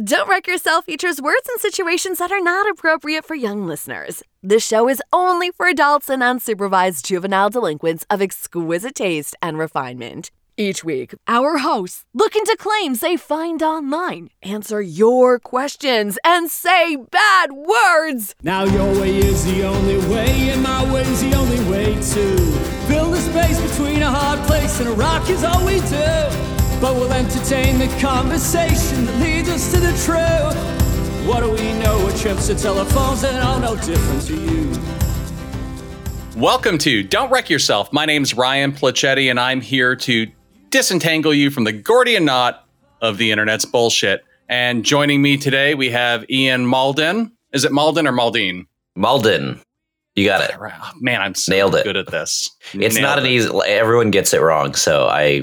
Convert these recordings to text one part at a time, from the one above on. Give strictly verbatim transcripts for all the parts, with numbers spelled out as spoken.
Don't Wreck Yourself features words and situations that are not appropriate for young listeners. This show is only for adults and unsupervised juvenile delinquents of exquisite taste and refinement. Each week, our hosts look into claims they find online, answer your questions, and say bad words. Now your way is the only way, and my way's the only way to fill the space between a hard place and a rock is all we do. But we'll entertain the conversation that leads us to the truth. What do we know? We're trips to telephones that are no different to you. Welcome to Don't Wreck Yourself. My name's Ryan Placetti, and I'm here to disentangle you from the Gordian Knot of the internet's bullshit. And joining me today, we have Ian Malden. Is it Malden or Maldine? Malden. You got it. Man, I'm so Nailed it. good at this. It's Nailed not an it. easy... Everyone gets it wrong, so I...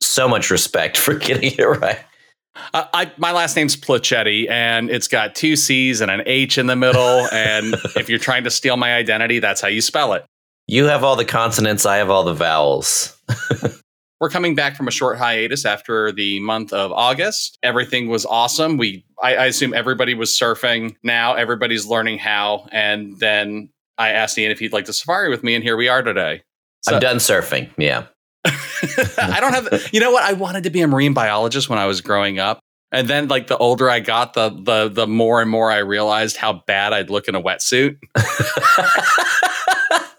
So much respect for getting it right. Uh, I, my last name's Placetti, and it's got two C's and an H in the middle, and if you're trying to steal my identity, that's how you spell it. You have all the consonants, I have all the vowels. We're coming back from a short hiatus after the month of August. Everything was awesome. We, I, I assume everybody was surfing. Now everybody's learning how. And then I asked Ian if he'd like to safari with me, and here we are today. So, I'm done surfing, yeah. I don't have, you know what? I wanted to be a marine biologist when I was growing up. And then like the older I got, the the the more and more I realized how bad I'd look in a wetsuit.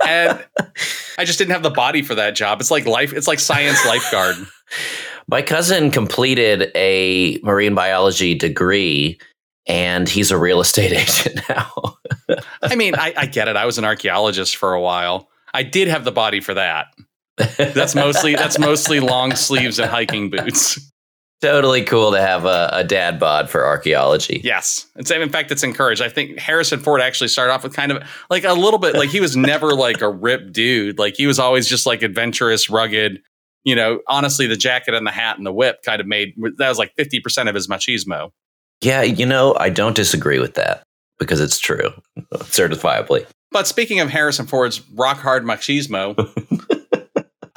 And I just didn't have the body for that job. It's like life. It's like science lifeguard. My cousin completed a marine biology degree and he's a real estate agent now. I mean, I, I get it. I was an archaeologist for a while. I did have the body for that. That's mostly that's mostly long sleeves and hiking boots. Totally cool to have a, a dad bod for archaeology. Yes. It's, in fact, it's encouraged. I think Harrison Ford actually started off with kind of like a little bit like he was never like a ripped dude. Like he was always just like adventurous, rugged, you know, honestly, the jacket and the hat and the whip kind of made that was like fifty percent of his machismo. Yeah. You know, I don't disagree with that because it's true. Certifiably. But speaking of Harrison Ford's rock hard machismo,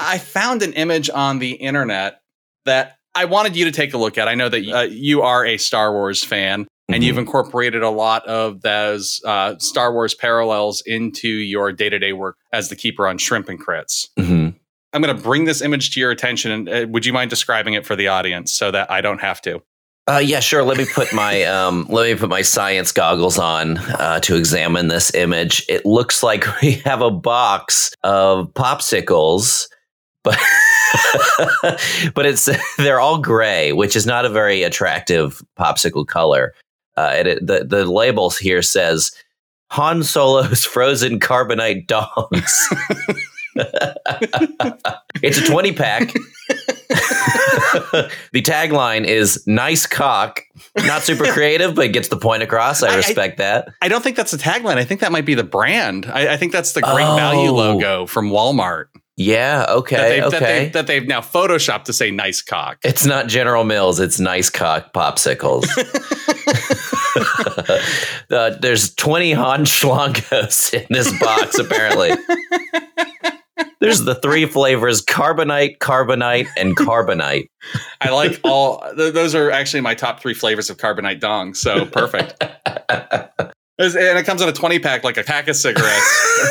I found an image on the internet that I wanted you to take a look at. I know that uh, you are a Star Wars fan, and mm-hmm. you've incorporated a lot of those uh, Star Wars parallels into your day-to-day work as the keeper on Shrimp and Crits. Mm-hmm. I'm going to bring this image to your attention. And uh, would you mind describing it for the audience so that I don't have to? Uh, yeah, sure. Let me put my um, let me put my science goggles on uh, to examine this image. It looks like we have a box of popsicles. But but it's they're all gray, which is not a very attractive popsicle color. Uh, and it, the the label here says Han Solo's frozen carbonite dogs. It's a twenty pack. The tagline is nice cock. Not super creative, but it gets the point across. I, I respect I, that. I don't think that's the tagline. I think that might be the brand. I, I think that's the Great oh. Value logo from Walmart. Yeah, okay, that they've, okay. That they've, that they've now photoshopped to say nice cock. It's not General Mills, it's nice cock popsicles. uh, there's twenty Han Schlongos in this box, apparently. There's the three flavors, carbonite, carbonite, and carbonite. I like all, th- those are actually my top three flavors of carbonite dong, so perfect. And it comes in a twenty pack, like a pack of cigarettes.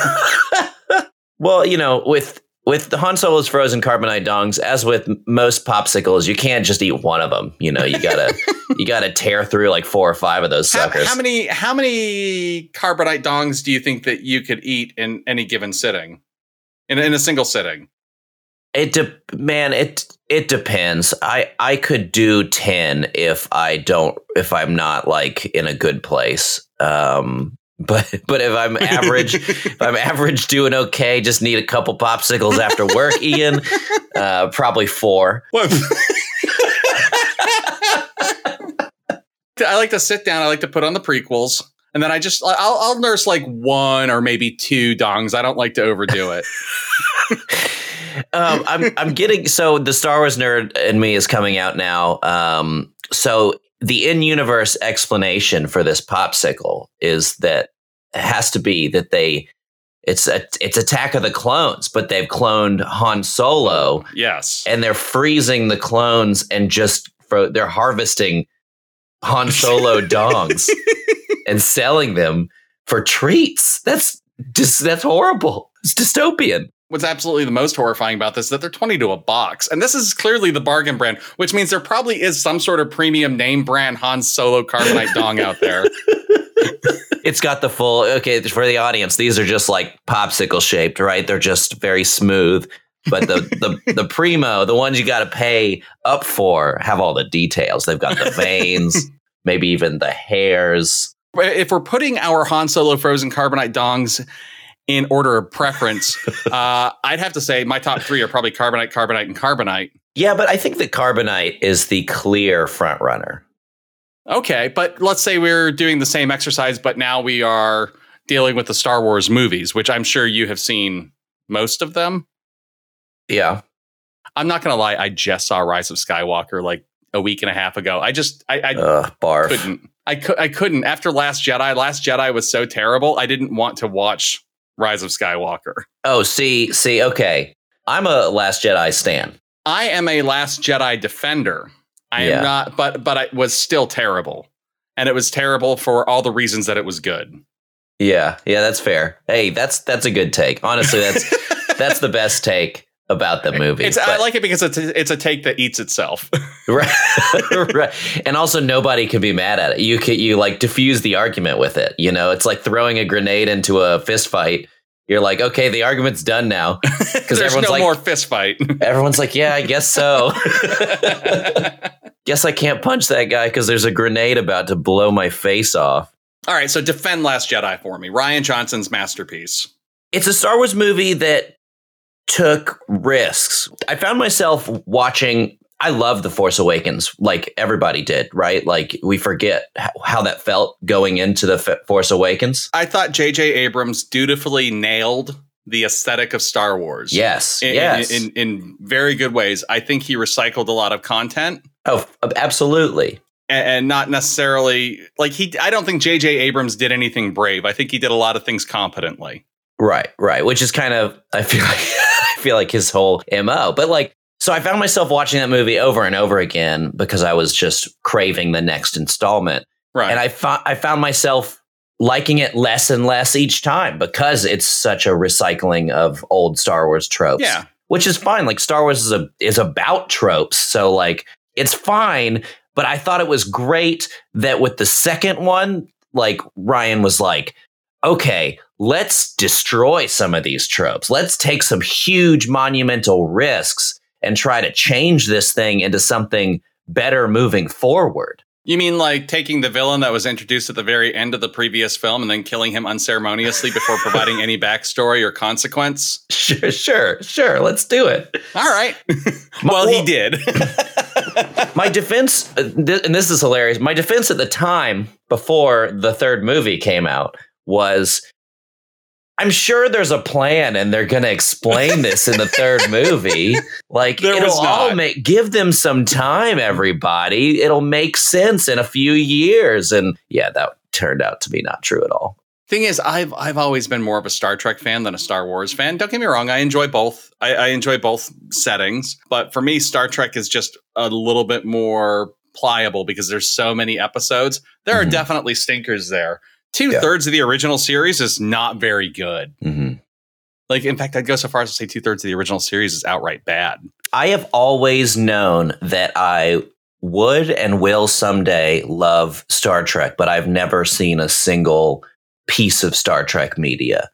Well, you know, with... With the Han Solo's frozen carbonite dongs, as with most popsicles, you can't just eat one of them. You know, you gotta you gotta tear through like four or five of those suckers. How, how many how many carbonite dongs do you think that you could eat in any given sitting, in in a single sitting? It de- man, it it depends. I I could do ten if I don't if I'm not like in a good place. Um, But but if I'm average, if I'm average doing okay, just need a couple popsicles after work, Ian. Uh, probably four. I like to sit down. I like to put on the prequels. And then I just I'll, I'll nurse like one or maybe two dongs. I don't like to overdo it. um, I'm I'm getting so the Star Wars nerd in me is coming out now. Um, so. The in-universe explanation for this popsicle is that it has to be that they it's a, it's Attack of the Clones, but they've cloned Han Solo. Yes. And they're freezing the clones and just fro- they're harvesting Han Solo dongs and selling them for treats. That's just, that's horrible. It's dystopian. What's absolutely the most horrifying about this is that they're twenty to a box. And this is clearly the bargain brand, which means there probably is some sort of premium name brand Han Solo Carbonite Dong out there. It's got the full, okay, for the audience, these are just like popsicle shaped, right? They're just very smooth. But the, the, the primo, the ones you got to pay up for, have all the details. They've got the veins, maybe even the hairs. If we're putting our Han Solo frozen carbonite dongs in order of preference, uh, I'd have to say my top three are probably carbonite, carbonite, and carbonite. Yeah, but I think the carbonite is the clear front runner. Okay, but let's say we're doing the same exercise, but now we are dealing with the Star Wars movies, which I'm sure you have seen most of them. Yeah. I'm not going to lie. I just saw Rise of Skywalker like a week and a half ago. I just, I, I Ugh, barf. couldn't, I, cu- I couldn't after Last Jedi. Last Jedi was so terrible. I didn't want to watch Rise of Skywalker. Oh, see, see. Okay. I'm a Last Jedi stan. I am a Last Jedi defender. I yeah. am not, but, but it was still terrible, and it was terrible for all the reasons that it was good. Yeah. Yeah. That's fair. Hey, that's, that's a good take. Honestly, that's, that's the best take about the movie. It's, I like it because it's a, it's a take that eats itself. Right. Right. And also nobody can be mad at it. You can, you like diffuse the argument with it. You know, it's like throwing a grenade into a fist fight. You're like, okay, the argument's done now. Because there's everyone's no like, more fist fight. Everyone's like, yeah, I guess so. Guess I can't punch that guy because there's a grenade about to blow my face off. All right. So defend Last Jedi for me. Ryan Johnson's masterpiece. It's a Star Wars movie that took risks. I found myself watching. I love The Force Awakens, like everybody did, right? Like we forget how that felt going into The F- Force Awakens. I thought J J. Abrams dutifully nailed the aesthetic of Star Wars. Yes, in, yes, in, in, in very good ways. I think he recycled a lot of content. Oh, absolutely. And not necessarily like he. I don't think J J. Abrams did anything brave. I think he did a lot of things competently. Right, right. Which is kind of, I feel like. feel like his whole M O. But like, so I found myself watching that movie over and over again because I was just craving the next installment. Right. And I found I found myself liking it less and less each time because it's such a recycling of old Star Wars tropes. Yeah. Which is fine. Like Star Wars is a is about tropes. So like it's fine, but I thought it was great that with the second one, like Ryan was like, okay, let's destroy some of these tropes. Let's take some huge monumental risks and try to change this thing into something better moving forward. You mean like taking the villain that was introduced at the very end of the previous film and then killing him unceremoniously before providing any backstory or consequence? Sure, sure, sure. Let's do it. All right. My, well, well, he did. My defense, and this is hilarious. My defense at the time before the third movie came out was, I'm sure there's a plan and they're going to explain this in the third movie. Like, there it'll all make, give them some time, everybody. It'll make sense in a few years. And yeah, that turned out to be not true at all. Thing is, I've I've always been more of a Star Trek fan than a Star Wars fan. Don't get me wrong. I enjoy both. I, I enjoy both settings. But for me, Star Trek is just a little bit more pliable because there's so many episodes. There mm-hmm. are definitely stinkers there. Two yeah. thirds of the original series is not very good. Mm-hmm. Like, in fact, I'd go so far as to say two thirds of the original series is outright bad. I have always known that I would and will someday love Star Trek, but I've never seen a single piece of Star Trek media.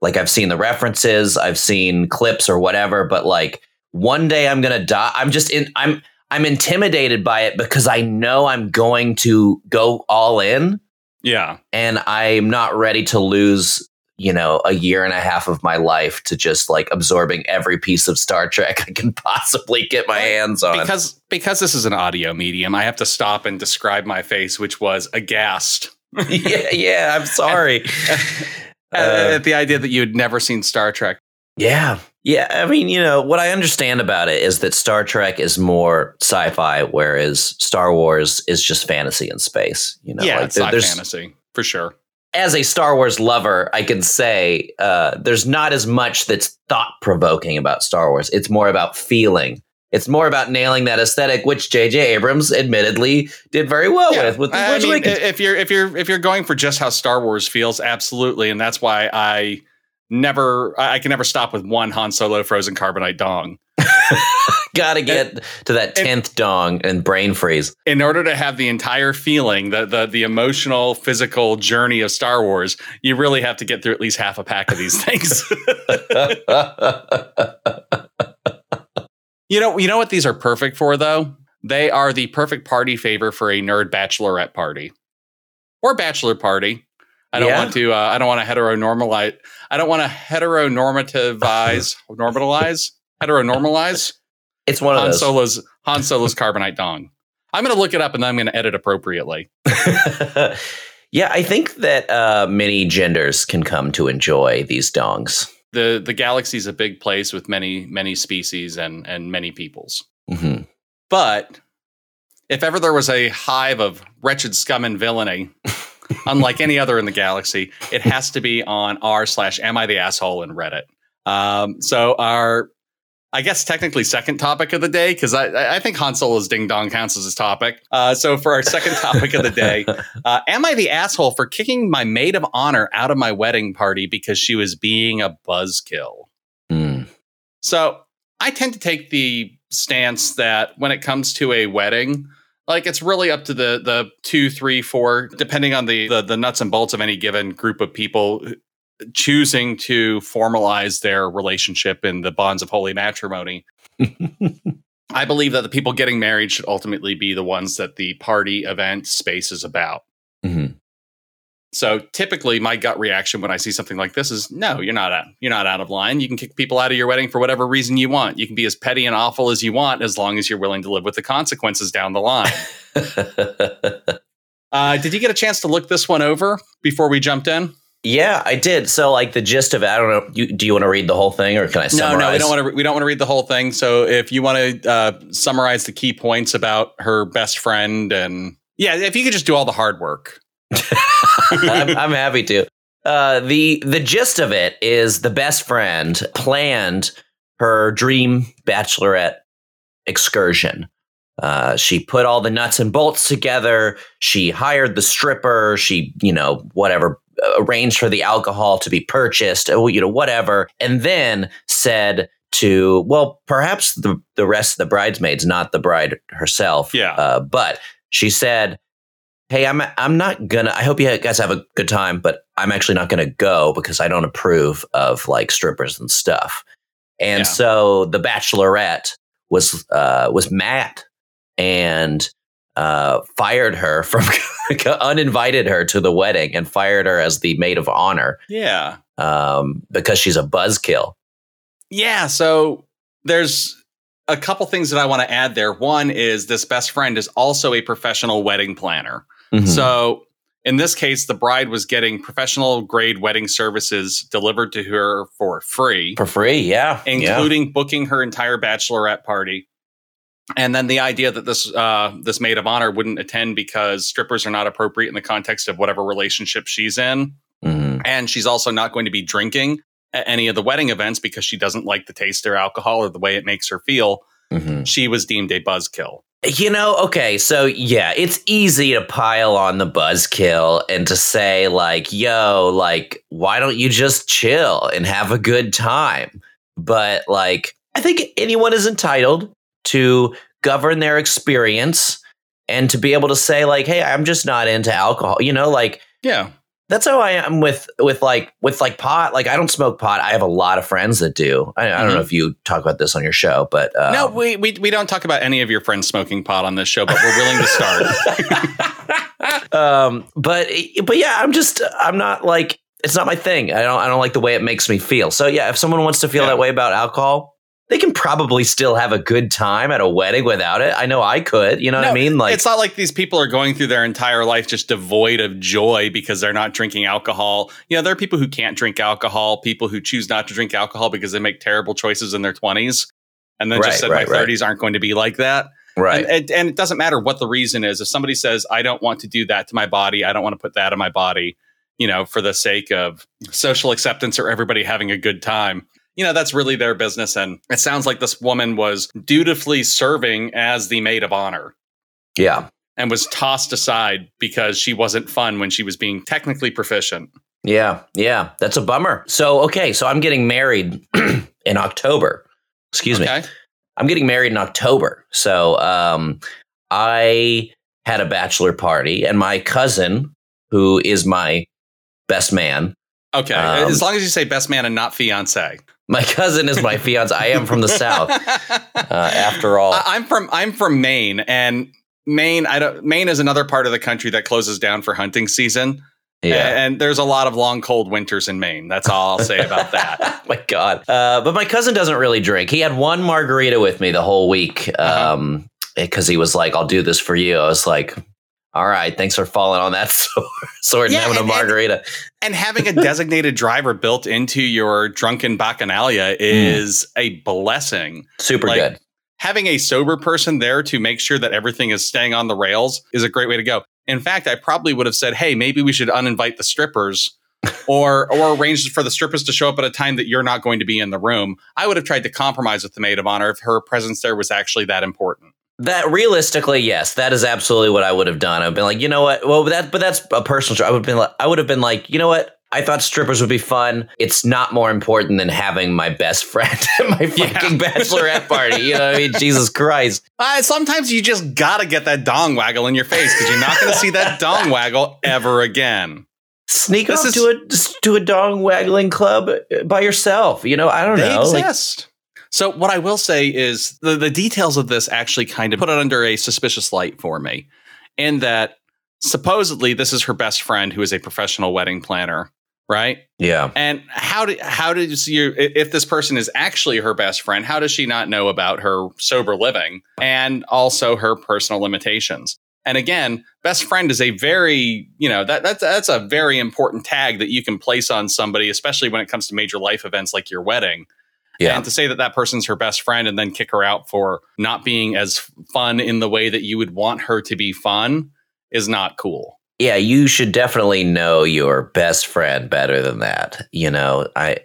Like, I've seen the references, I've seen clips or whatever, but like one day I'm going to die. I'm just in, I'm, I'm intimidated by it because I know I'm going to go all in. Yeah. And I'm not ready to lose, you know, a year and a half of my life to just like absorbing every piece of Star Trek I can possibly get my hands on. Because because this is an audio medium, I have to stop and describe my face, which was aghast. yeah, yeah, I'm sorry. at, uh, at the idea that you had never seen Star Trek. Yeah. Yeah. I mean, you know, what I understand about it is that Star Trek is more sci-fi, whereas Star Wars is just fantasy in space. You know, yeah, like, it's there, there's fantasy for sure. As a Star Wars lover, I can say uh, there's not as much that's thought provoking about Star Wars. It's more about feeling It's more about nailing that aesthetic, which J J. Abrams admittedly did very well yeah. with. With the I mean, if you're if you're if you're going for just how Star Wars feels, absolutely, and that's why I never I can never stop with one Han Solo frozen carbonite dong. Gotta get and, to that tenth dong and brain freeze in order to have the entire feeling, the the the emotional, physical journey of Star Wars. You really have to get through at least half a pack of these things. You know, you know what these are perfect for, though? They are the perfect party favor for a nerd bachelorette party or bachelor party. I don't yeah. want to. Uh, I don't want to heteronormalize. I don't want to heteronormativize, normalize, heteronormalize. It's one of Han those. Solo's Han Solo's carbonite dong. I'm going to look it up and then I'm going to edit appropriately. Yeah, I think that uh, many genders can come to enjoy these dongs. The the galaxy's a big place with many, many species and, and many peoples. Mm-hmm. But if ever there was a hive of wretched scum and villainy, unlike any other in the galaxy, it has to be on r slash am I the asshole in Reddit. Um, so our, I guess, technically second topic of the day, because I, I think Han Solo's ding dong counts as his topic. Uh, so for our second topic of the day, uh, am I the asshole for kicking my maid of honor out of my wedding party because she was being a buzzkill? Mm. So I tend to take the stance that when it comes to a wedding, like it's really up to the the two, three, four, depending on the the, the nuts and bolts of any given group of people choosing to formalize their relationship in the bonds of holy matrimony. I believe that the people getting married should ultimately be the ones that the party event space is about. Mm-hmm. So typically my gut reaction when I see something like this is, no, you're not, a, you're not out of line. You can kick people out of your wedding for whatever reason you want. You can be as petty and awful as you want, as long as you're willing to live with the consequences down the line. uh, did you get a chance to look this one over before we jumped in? Yeah, I did. So, like, the gist of it, I don't know. You, do you want to read the whole thing, or can I summarize? No, no, we don't want to. Re- we don't want to read the whole thing. So, if you want to uh, summarize the key points about her best friend, and yeah, if you could just do all the hard work, I'm, I'm happy to. Uh, the The gist of it is the best friend planned her dream bachelorette excursion. Uh, she put all the nuts and bolts together. She hired the stripper. She, you know, whatever. Arranged for the alcohol to be purchased, you know, whatever, and then said to, well, perhaps the, the rest of the bridesmaids, not the bride herself. Yeah. Uh, but she said, hey, I'm I'm not gonna. I hope you guys have a good time, but I'm actually not gonna go because I don't approve of like strippers and stuff. And yeah. so the bachelorette was uh, was mad and uh, fired her from. uninvited her to the wedding and fired her as the maid of honor. Yeah. Um, because she's a buzzkill. Yeah. So there's a couple things that I want to add there. One is this best friend is also a professional wedding planner. Mm-hmm. So in this case, the bride was getting professional grade wedding services delivered to her for free. For free. Yeah. Including yeah. booking her entire bachelorette party. And then the idea that this uh, this maid of honor wouldn't attend because strippers are not appropriate in the context of whatever relationship she's in. Mm-hmm. And she's also not going to be drinking at any of the wedding events because she doesn't like the taste of alcohol or the way it makes her feel. Mm-hmm. She was deemed a buzzkill. You know, OK, so, yeah, it's easy to pile on the buzzkill and to say, like, yo, like, why don't you just chill and have a good time? But like, I think anyone is entitled to govern their experience and to be able to say, like, hey, I'm just not into alcohol, you know, like, yeah, that's how I am with with like with like pot. Like, I don't smoke pot. I have a lot of friends that do. I, mm-hmm. I don't know if you talk about this on your show, but um, no, we, we we don't talk about any of your friends smoking pot on this show, but we're willing to start. um, but but yeah, I'm just I'm not like it's not my thing. I don't I don't like the way it makes me feel. So, yeah, if someone wants to feel yeah. that way about alcohol, they can probably still have a good time at a wedding without it. I know I could, you know no, what I mean? Like, it's not like these people are going through their entire life just devoid of joy because they're not drinking alcohol. You know, there are people who can't drink alcohol, people who choose not to drink alcohol because they make terrible choices in their twenties. And then right, just said right, my right. thirties aren't going to be like that. Right. And, and, and it doesn't matter what the reason is. If somebody says, I don't want to do that to my body, I don't want to put that in my body, you know, for the sake of social acceptance or everybody having a good time. you know, that's really their business. And it sounds like this woman was dutifully serving as the maid of honor. Yeah. And was tossed aside because she wasn't fun when she was being technically proficient. Yeah. Yeah. That's a bummer. So, okay. So I'm getting married in October. Excuse okay. me. I'm getting married in October. So um, I had a bachelor party and my cousin, who is my best man. Okay. Um, as long as you say best man and not fiance. My cousin is my fiance. I am from the South. Uh, after all, I- I'm from I'm from Maine, and Maine. I don't. Maine is another part of the country that closes down for hunting season. Yeah. And, and there's a lot of long, cold winters in Maine. That's all I'll say about that. My God. Uh, but my cousin doesn't really drink. He had one margarita with me the whole week um, because he was like, I'll do this for you. I was like, all right, thanks for falling on that sword, sword yeah, and having and, a margarita. And, and having a designated driver built into your drunken bacchanalia is mm. a blessing. Super like, good. Having a sober person there to make sure that everything is staying on the rails is a great way to go. In fact, I probably would have said, hey, maybe we should uninvite the strippers or or arrange for the strippers to show up at a time that you're not going to be in the room. I would have tried to compromise with the maid of honor if her presence there was actually that important. That realistically, yes, that is absolutely what I would have done. I've been like, you know what? Well, that but that's a personal choice. I would have been like, I would have been like, you know what? I thought strippers would be fun. It's not more important than having my best friend at my fucking yeah. bachelorette party. You know what I mean? Jesus Christ. Uh, sometimes you just got to get that dong waggle in your face because you're not going to see that dong waggle ever again. Sneak this off is, to, a, to a dong waggling club by yourself. You know, I don't they know. They exist. Like, so what I will say is the, the details of this actually kind of put it under a suspicious light for me in that supposedly this is her best friend who is a professional wedding planner. Right. Yeah. And how do how does you if this person is actually her best friend, how does she not know about her sober living and also her personal limitations? And again, best friend is a very, you know, that that's, that's a very important tag that you can place on somebody, especially when it comes to major life events like your wedding. Yeah. And to say that that person's her best friend and then kick her out for not being as fun in the way that you would want her to be fun is not cool. Yeah, you should definitely know your best friend better than that. You know, I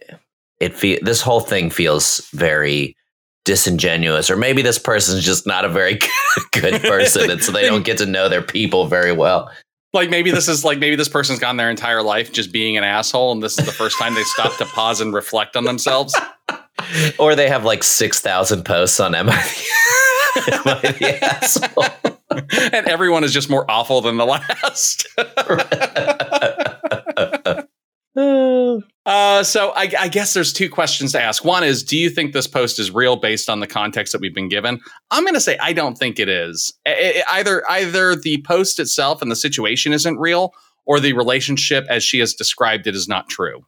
it fe- this whole thing feels very disingenuous, or maybe this person's just not a very good person, and so they don't get to know their people very well. Like maybe this is like maybe this person's gone their entire life just being an asshole, and this is the first time they stop to pause and reflect on themselves. Or they have like six thousand posts on Am I the Asshole? And everyone is just more awful than the last. uh, so I, I guess there's two questions to ask. One is, do you think this post is real based on the context that we've been given? I'm going to say I don't think it is. It, it, either either the post itself and the situation isn't real, or the relationship as she has described it is not true.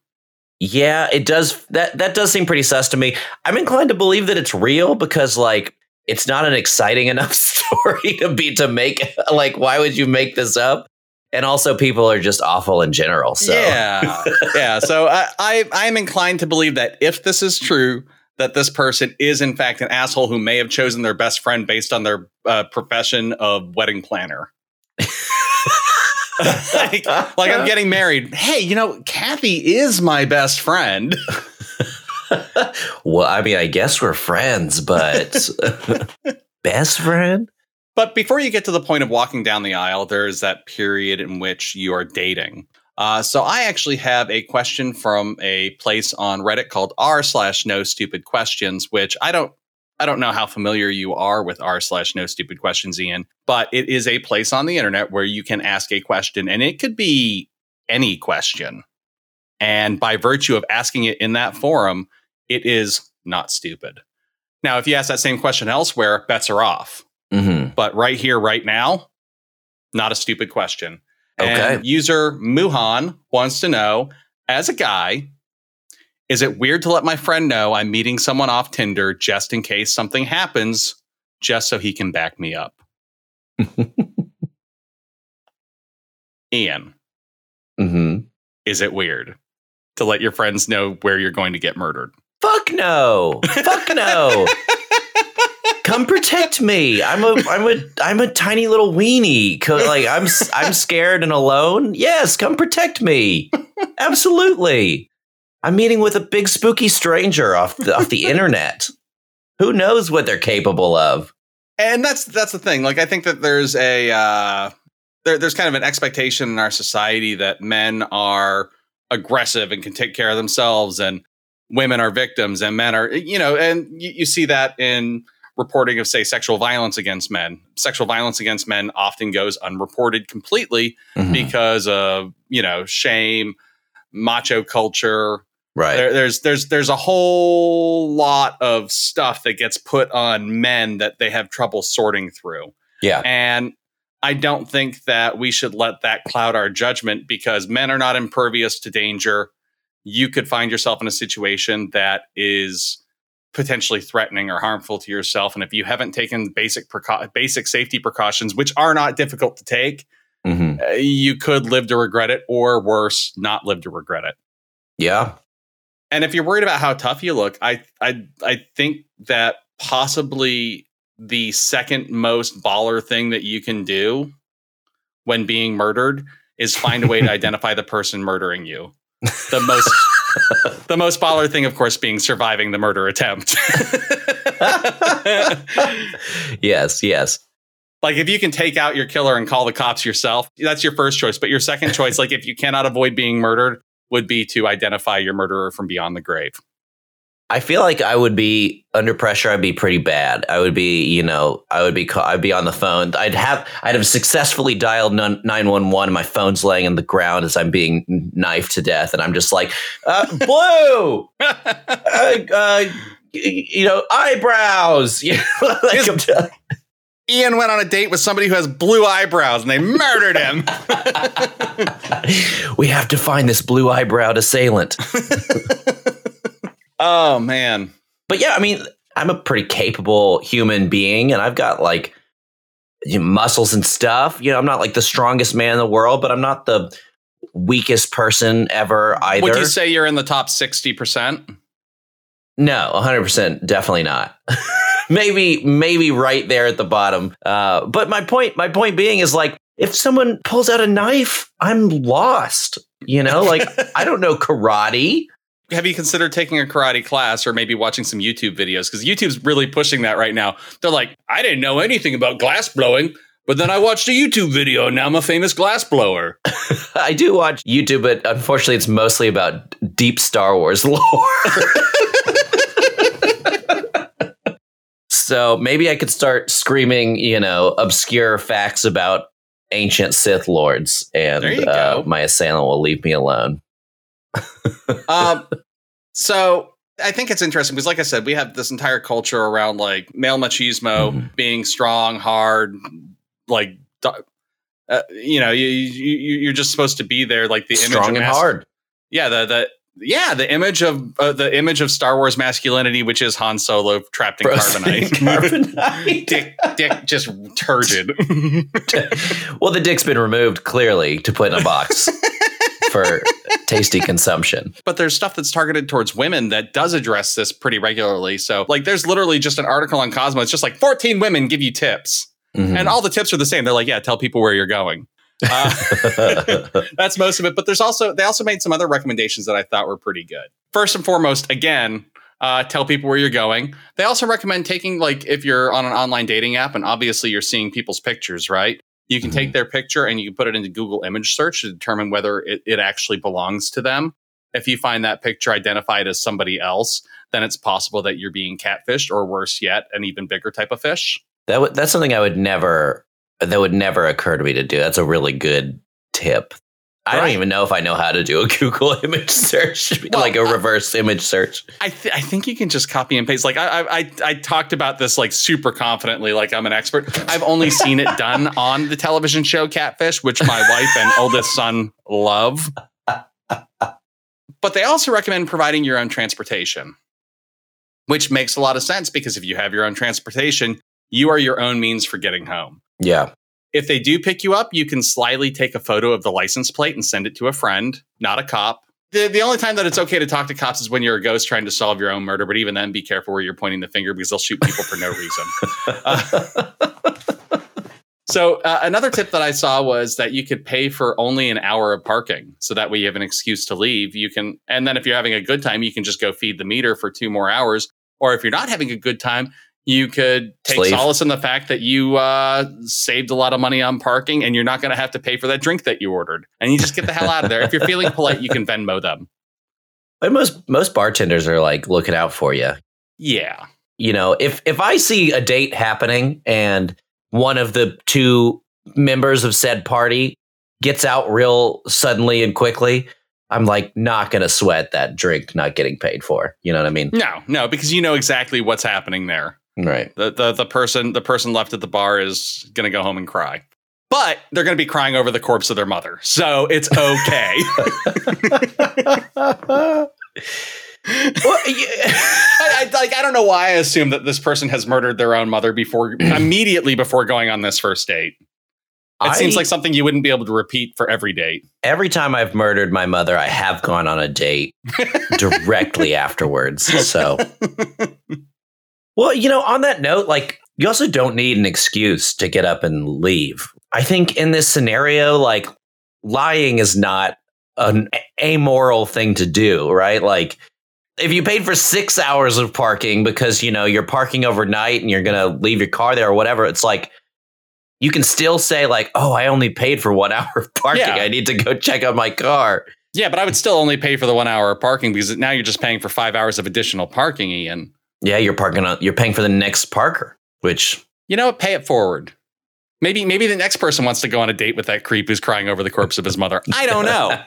Yeah, it does. That, that does seem pretty sus to me. I'm inclined to believe that it's real because, like, it's not an exciting enough story to be to make. Like, why would you make this up? And also, people are just awful in general. So yeah, yeah. So I, I, I'm inclined to believe that if this is true, that this person is in fact an asshole who may have chosen their best friend based on their uh, profession of wedding planner. like, like I'm getting married. Hey, you know, Kathy is my best friend. Well, I mean, I guess we're friends, but best friend. But before you get to the point of walking down the aisle, there is that period in which you are dating. Uh, so I actually have a question from a place on Reddit called r slash no stupid questions, which I don't I don't know how familiar you are with r slash no stupid questions, Ian, but it is a place on the internet where you can ask a question and it could be any question. And by virtue of asking it in that forum, it is not stupid. Now, if you ask that same question elsewhere, bets are off. Mm-hmm. But right here, right now, not a stupid question. Okay. And user Muhan wants to know, as a guy, is it weird to let my friend know I'm meeting someone off Tinder just in case something happens, just so he can back me up? Ian. Mm-hmm. Is it weird to let your friends know where you're going to get murdered? Fuck no. Fuck no. Come protect me. I'm a I'm a I'm a tiny little weenie. Like I'm I'm scared and alone. Yes, come protect me. Absolutely. I'm meeting with a big spooky stranger off the, off the internet. Who knows what they're capable of? And that's that's the thing. Like, I think that there's a uh, there, there's kind of an expectation in our society that men are aggressive and can take care of themselves, and women are victims, and men are, you know, and you, you see that in reporting of, say, sexual violence against men. Sexual violence against men often goes unreported completely mm-hmm. because of, you know, shame, macho culture. Right. There, there's there's there's a whole lot of stuff that gets put on men that they have trouble sorting through. Yeah. And I don't think that we should let that cloud our judgment, because men are not impervious to danger. You could find yourself in a situation that is potentially threatening or harmful to yourself. And if you haven't taken basic preca- basic safety precautions, which are not difficult to take, mm-hmm. uh, you could live to regret it, or worse, not live to regret it. Yeah. And if you're worried about how tough you look, I I I think that possibly the second most baller thing that you can do when being murdered is find a way to identify the person murdering you. The most the most baller thing, of course, being surviving the murder attempt. Yes, yes. Like, if you can take out your killer and call the cops yourself, that's your first choice. But your second choice, like, if you cannot avoid being murdered, would be to identify your murderer from beyond the grave. I feel like I would be under pressure. I'd be pretty bad. I would be, you know, I would be, I'd be on the phone. I'd have, I'd have successfully dialed nine one one. My phone's laying on the ground as I'm being knifed to death. And I'm just like, uh, blue, uh, uh, you know, eyebrows. Like, I'm telling you. Ian went on a date with somebody who has blue eyebrows, and they murdered him. We have to find this blue eyebrowed assailant. Oh, man. But yeah, I mean, I'm a pretty capable human being, and I've got, like, you know, muscles and stuff. You know, I'm not, like, the strongest man in the world, but I'm not the weakest person ever either. Would you say you're in the top sixty percent? No, one hundred percent. Definitely not. Maybe, maybe right there at the bottom. Uh, but my point, my point being is, like, if someone pulls out a knife, I'm lost. You know, like, I don't know karate. Have you considered taking a karate class, or maybe watching some YouTube videos? Because YouTube's really pushing that right now. They're like, I didn't know anything about glass blowing, but then I watched a YouTube video, and now I'm a famous glass blower. I do watch YouTube, but unfortunately, it's mostly about deep Star Wars lore. So maybe I could start screaming, you know, obscure facts about ancient Sith lords, and uh, my assailant will leave me alone. um, so I think it's interesting because, like I said, we have this entire culture around, like, male machismo, mm-hmm. being strong, hard, like, uh, you know, you, you, you're just supposed to be there, like the strong image of and mas- hard. Yeah, the the. Yeah, the image of uh, the image of Star Wars masculinity, which is Han Solo trapped in Frozen carbonite, carbonite. dick, dick, just turgid. Well, the dick's been removed clearly to put in a box for tasty consumption. But there's stuff that's targeted towards women that does address this pretty regularly. So, like, there's literally just an article on Cosmo. It's just like fourteen women give you tips, mm-hmm. and all the tips are the same. They're like, yeah, tell people where you're going. uh, that's most of it, but there's also they also made some other recommendations that I thought were pretty good. First and foremost, again, uh tell people where you're going. They also recommend taking, like, if you're on an online dating app and obviously you're seeing people's pictures, right? You can mm-hmm. take their picture and you can put it into Google image search to determine whether it, it actually belongs to them. If you find that picture identified as somebody else, then it's possible that you're being catfished, or worse yet, an even bigger type of fish. That w- that's something I would never That would never occur to me to do. That's a really good tip. Right. I don't even know if I know how to do a Google image search, well, like a reverse I, image search. I th- I think you can just copy and paste. Like, I, I I talked about this, like, super confidently, like I'm an expert. I've only seen it done on the television show Catfish, which my wife and oldest son love. But they also recommend providing your own transportation, which makes a lot of sense, because if you have your own transportation, you are your own means for getting home. Yeah. If they do pick you up, you can slyly take a photo of the license plate and send it to a friend, not a cop. The, the only time that it's okay to talk to cops is when you're a ghost trying to solve your own murder. But even then, be careful where you're pointing the finger, because they'll shoot people for no reason. Uh, So uh, another tip that I saw was that you could pay for only an hour of parking. So that way you have an excuse to leave. You can, and then if you're having a good time, you can just go feed the meter for two more hours. Or if you're not having a good time, you could take Slave. solace in the fact that you uh, saved a lot of money on parking and you're not going to have to pay for that drink that you ordered. And you just get the hell out of there. If you're feeling polite, you can Venmo them. But most most bartenders are like looking out for you. Yeah. You know, if if I see a date happening and one of the two members of said party gets out real suddenly and quickly, I'm like not going to sweat that drink not getting paid for. You know what I mean? No, no, because you know exactly what's happening there. Right. The the, the person the person left at the bar is going to go home and cry, but they're going to be crying over the corpse of their mother. So it's OK. Well, yeah. I, I, like, I don't know why I assume that this person has murdered their own mother before immediately before going on this first date. It I, seems like something you wouldn't be able to repeat for every date. Every time I've murdered my mother, I have gone on a date directly afterwards. So, well, you know, on that note, like you also don't need an excuse to get up and leave. I think in this scenario, like lying is not an amoral thing to do, right? Like, if you paid for six hours of parking because, you know, you're parking overnight and you're going to leave your car there or whatever, it's like you can still say like, oh, I only paid for one hour of parking. Yeah. I need to go check out my car. Yeah, but I would still only pay for the one hour of parking because now you're just paying for five hours of additional parking, Ian. Yeah, you're parking on, you're paying for the next parker, which, you know, pay it forward. Maybe maybe the next person wants to go on a date with that creep who's crying over the corpse of his mother. I don't know.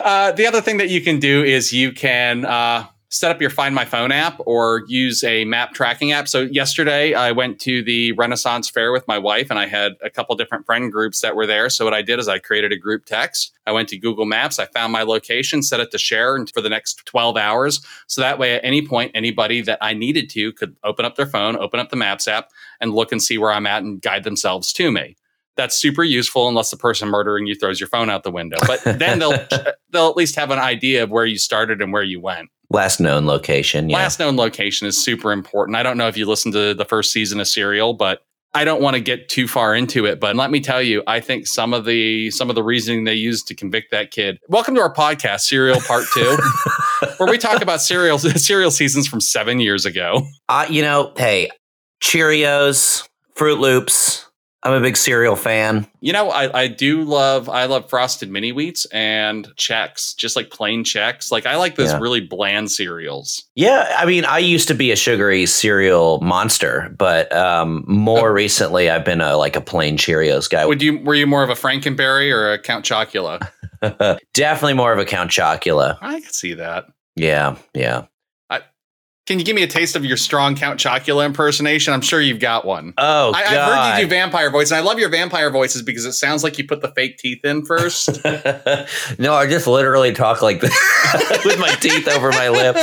Uh, the other thing that you can do is you can uh, set up your Find My Phone app or use a map tracking app. So yesterday I went to the Renaissance Fair with my wife and I had a couple different friend groups that were there. So what I did is I created a group text. I went to Google Maps. I found my location, set it to share for the next twelve hours. So that way at any point, anybody that I needed to could open up their phone, open up the Maps app and look and see where I'm at and guide themselves to me. That's super useful unless the person murdering you throws your phone out the window. But then they'll they'll at least have an idea of where you started and where you went. Last known location. Yeah. Last known location is super important. I don't know if you listened to the first season of Serial, but I don't want to get too far into it. But let me tell you, I think some of the some of the reasoning they used to convict that kid. Welcome to our podcast, Serial Part Two, where we talk about serial serial seasons from seven years ago. Uh, you know, hey, Cheerios, Froot Loops. I'm a big cereal fan. You know, I, I do love, I love Frosted Mini Wheats and Chex, just like plain Chex. Like, I like those yeah. really bland cereals. Yeah, I mean, I used to be a sugary cereal monster, but um, more oh. recently I've been a, like a plain Cheerios guy. Would you, were you more of a Frankenberry or a Count Chocula? Definitely more of a Count Chocula. I could see that. Yeah, yeah. Can you give me a taste of your strong Count Chocula impersonation? I'm sure you've got one. Oh, I, God. I've heard you do vampire voice, and I love your vampire voices because it sounds like you put the fake teeth in first. No, I just literally talk like this with my teeth over my lip.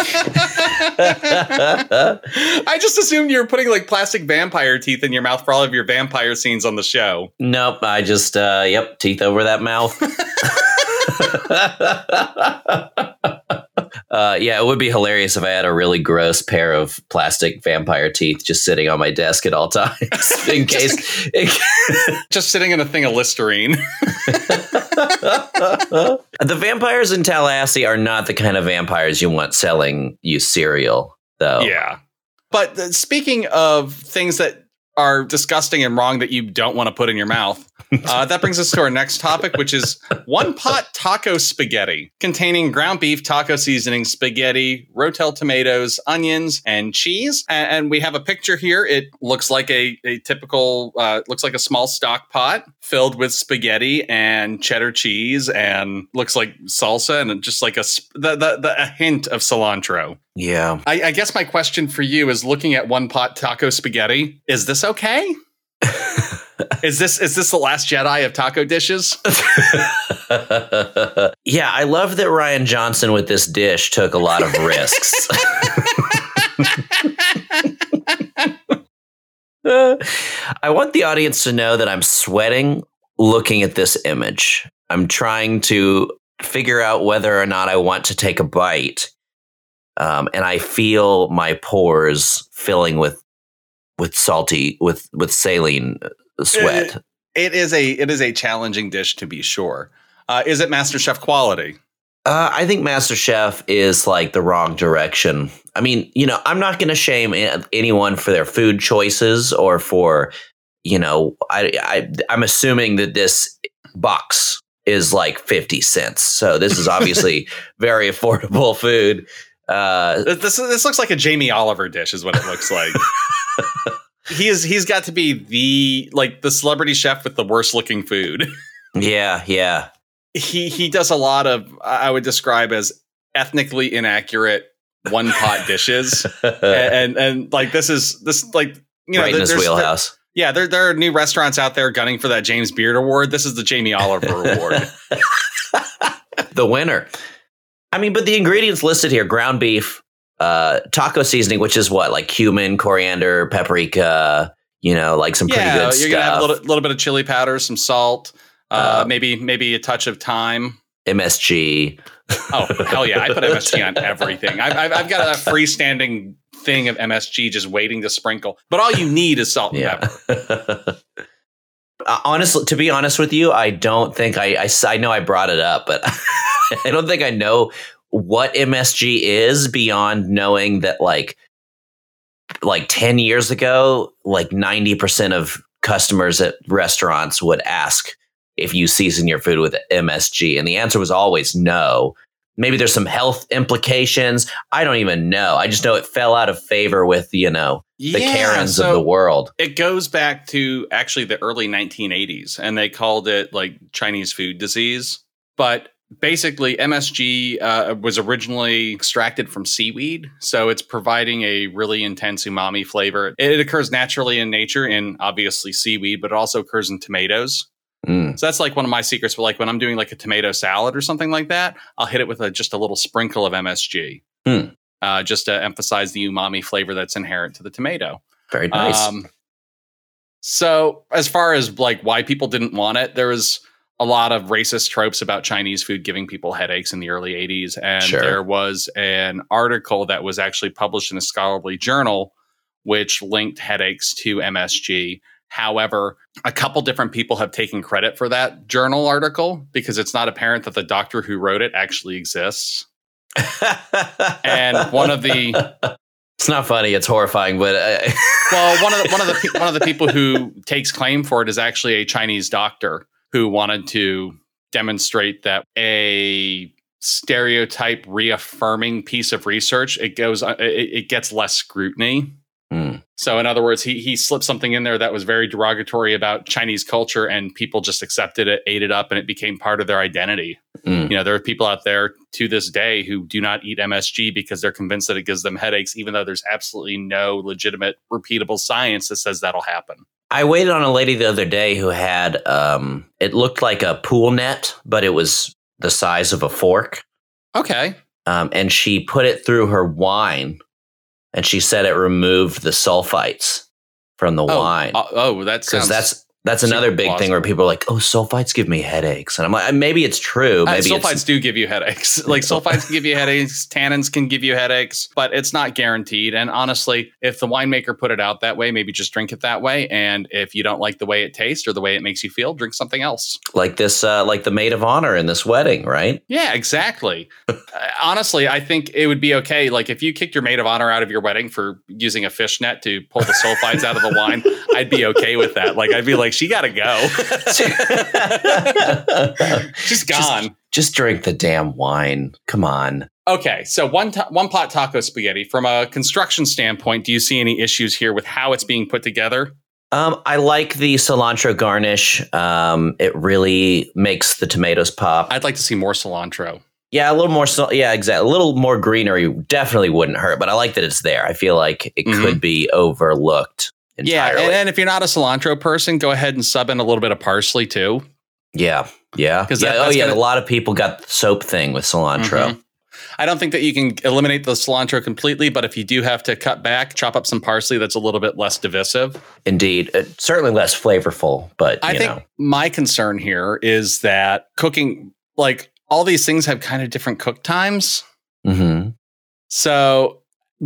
I just assumed you were putting like plastic vampire teeth in your mouth for all of your vampire scenes on the show. Nope, I just, uh, yep, teeth over that mouth. Uh, yeah, it would be hilarious if I had a really gross pair of plastic vampire teeth just sitting on my desk at all times. In case, in ca- just sitting in a thing of Listerine. The vampires in Tallahassee are not the kind of vampires you want selling you cereal, though. Yeah, but uh, speaking of things that are disgusting and wrong that you don't want to put in your mouth. Uh, that brings us to our next topic, which is one pot taco spaghetti containing ground beef, taco seasoning, spaghetti, Rotel tomatoes, onions, and cheese. And, and we have a picture here. It looks like a, a typical, uh, looks like a small stock pot filled with spaghetti and cheddar cheese and looks like salsa and just like a, the, the, the, a hint of cilantro. Yeah. I, I guess my question for you is looking at one pot taco spaghetti. Is this okay? Is this is this the Last Jedi of taco dishes? Yeah, I love that Ryan Johnson with this dish took a lot of risks. uh, I want the audience to know that I'm sweating looking at this image. I'm trying to figure out whether or not I want to take a bite. Um, and I feel my pores filling with with salty with with saline sweat. It, it is a it is a challenging dish, to be sure. Uh, is it MasterChef quality? Uh, I think MasterChef is like the wrong direction. I mean, you know, I'm not going to shame anyone for their food choices or for, you know, I, I I'm assuming that this box is like fifty cents. So this is obviously very affordable food. Uh, this this looks like a Jamie Oliver dish is what it looks like. He is he's got to be the like the celebrity chef with the worst looking food. Yeah, yeah. He he does a lot of I would describe as ethnically inaccurate one pot dishes, and, and and like this is this like you know right in his wheelhouse. There, yeah, there there are new restaurants out there gunning for that James Beard Award. This is the Jamie Oliver Award, the winner. I mean, but the ingredients listed here: ground beef, uh, taco seasoning, which is what like cumin, coriander, paprika. You know, like some yeah, pretty good you're stuff. You're gonna have a little, little bit of chili powder, some salt. Uh, uh, maybe maybe a touch of thyme. M S G. Oh, hell yeah. I put M S G on everything. I've, I've, I've got a freestanding thing of M S G just waiting to sprinkle. But all you need is salt and yeah. pepper. uh, honestly, to be honest with you, I don't think I, I, I know I brought it up, but I don't think I know what M S G is beyond knowing that like like ten years ago, like ninety percent of customers at restaurants would ask if you season your food with M S G, and the answer was always no. Maybe there's some health implications. I don't even know. I just know it fell out of favor with, you know, the yeah, Karens so of the world. It goes back to actually the early nineteen eighties, and they called it like Chinese food disease. But basically, M S G uh, was originally extracted from seaweed, so it's providing a really intense umami flavor. It occurs naturally in nature in obviously seaweed, but it also occurs in tomatoes. Mm. So that's like one of my secrets. But like when I'm doing like a tomato salad or something like that, I'll hit it with a, just a little sprinkle of M S G, mm. uh, just to emphasize the umami flavor that's inherent to the tomato. Very nice. Um, so as far as like why people didn't want it, there was a lot of racist tropes about Chinese food giving people headaches in the early eighties. And sure. There was an article that was actually published in a scholarly journal, which linked headaches to M S G. However, a couple different people have taken credit for that journal article because it's not apparent that the doctor who wrote it actually exists. And one of the... It's not funny. It's horrifying. But I, well, one of the, one of the one of the people who takes claim for it is actually a Chinese doctor who wanted to demonstrate that a stereotype reaffirming piece of research, it goes, it, it gets less scrutiny. Mm. So in other words, he he slipped something in there that was very derogatory about Chinese culture, and people just accepted it, ate it up, and it became part of their identity. Mm. You know, there are people out there to this day who do not eat M S G because they're convinced that it gives them headaches, even though there's absolutely no legitimate, repeatable science that says that'll happen. I waited on a lady the other day who had, um, it looked like a pool net, but it was the size of a fork. Okay. Um, and she put it through her wine. And she said it removed the sulfites from the oh, wine. Uh, oh, that sounds... Because that's, that's another big awesome. thing where people are like, oh, sulfites give me headaches. And I'm like, maybe it's true. Maybe uh, sulfites it's, do give you headaches. Like, sulfites can give you headaches. Tannins can give you headaches. But it's not guaranteed. And honestly, if the winemaker put it out that way, maybe just drink it that way. And if you don't like the way it tastes or the way it makes you feel, drink something else. Like this, uh, like the maid of honor in this wedding, right? Yeah, exactly. Honestly, I think it would be okay. Like, if you kicked your maid of honor out of your wedding for using a fishnet to pull the sulfites out of the wine, I'd be okay with that. Like, I'd be like, she gotta go. She's gone. Just, just drink the damn wine. Come on. Okay, so one ta- one pot taco spaghetti. From a construction standpoint, do you see any issues here with how it's being put together? Um, I like the cilantro garnish. Um, it really makes the tomatoes pop. I'd like to see more cilantro. Yeah, a little more. Yeah, exactly. A little more greenery definitely wouldn't hurt. But I like that it's there. I feel like it mm-hmm. could be overlooked. Entirely. Yeah, and, and if you're not a cilantro person, go ahead and sub in a little bit of parsley too. Yeah, yeah. That, yeah oh, yeah. Gonna... A lot of people got the soap thing with cilantro. Mm-hmm. I don't think that you can eliminate the cilantro completely, but if you do have to cut back, chop up some parsley that's a little bit less divisive. Indeed, uh, certainly less flavorful. But I you think know. my concern here is that cooking, like all these things, have kind of different cook times. Mm-hmm. So.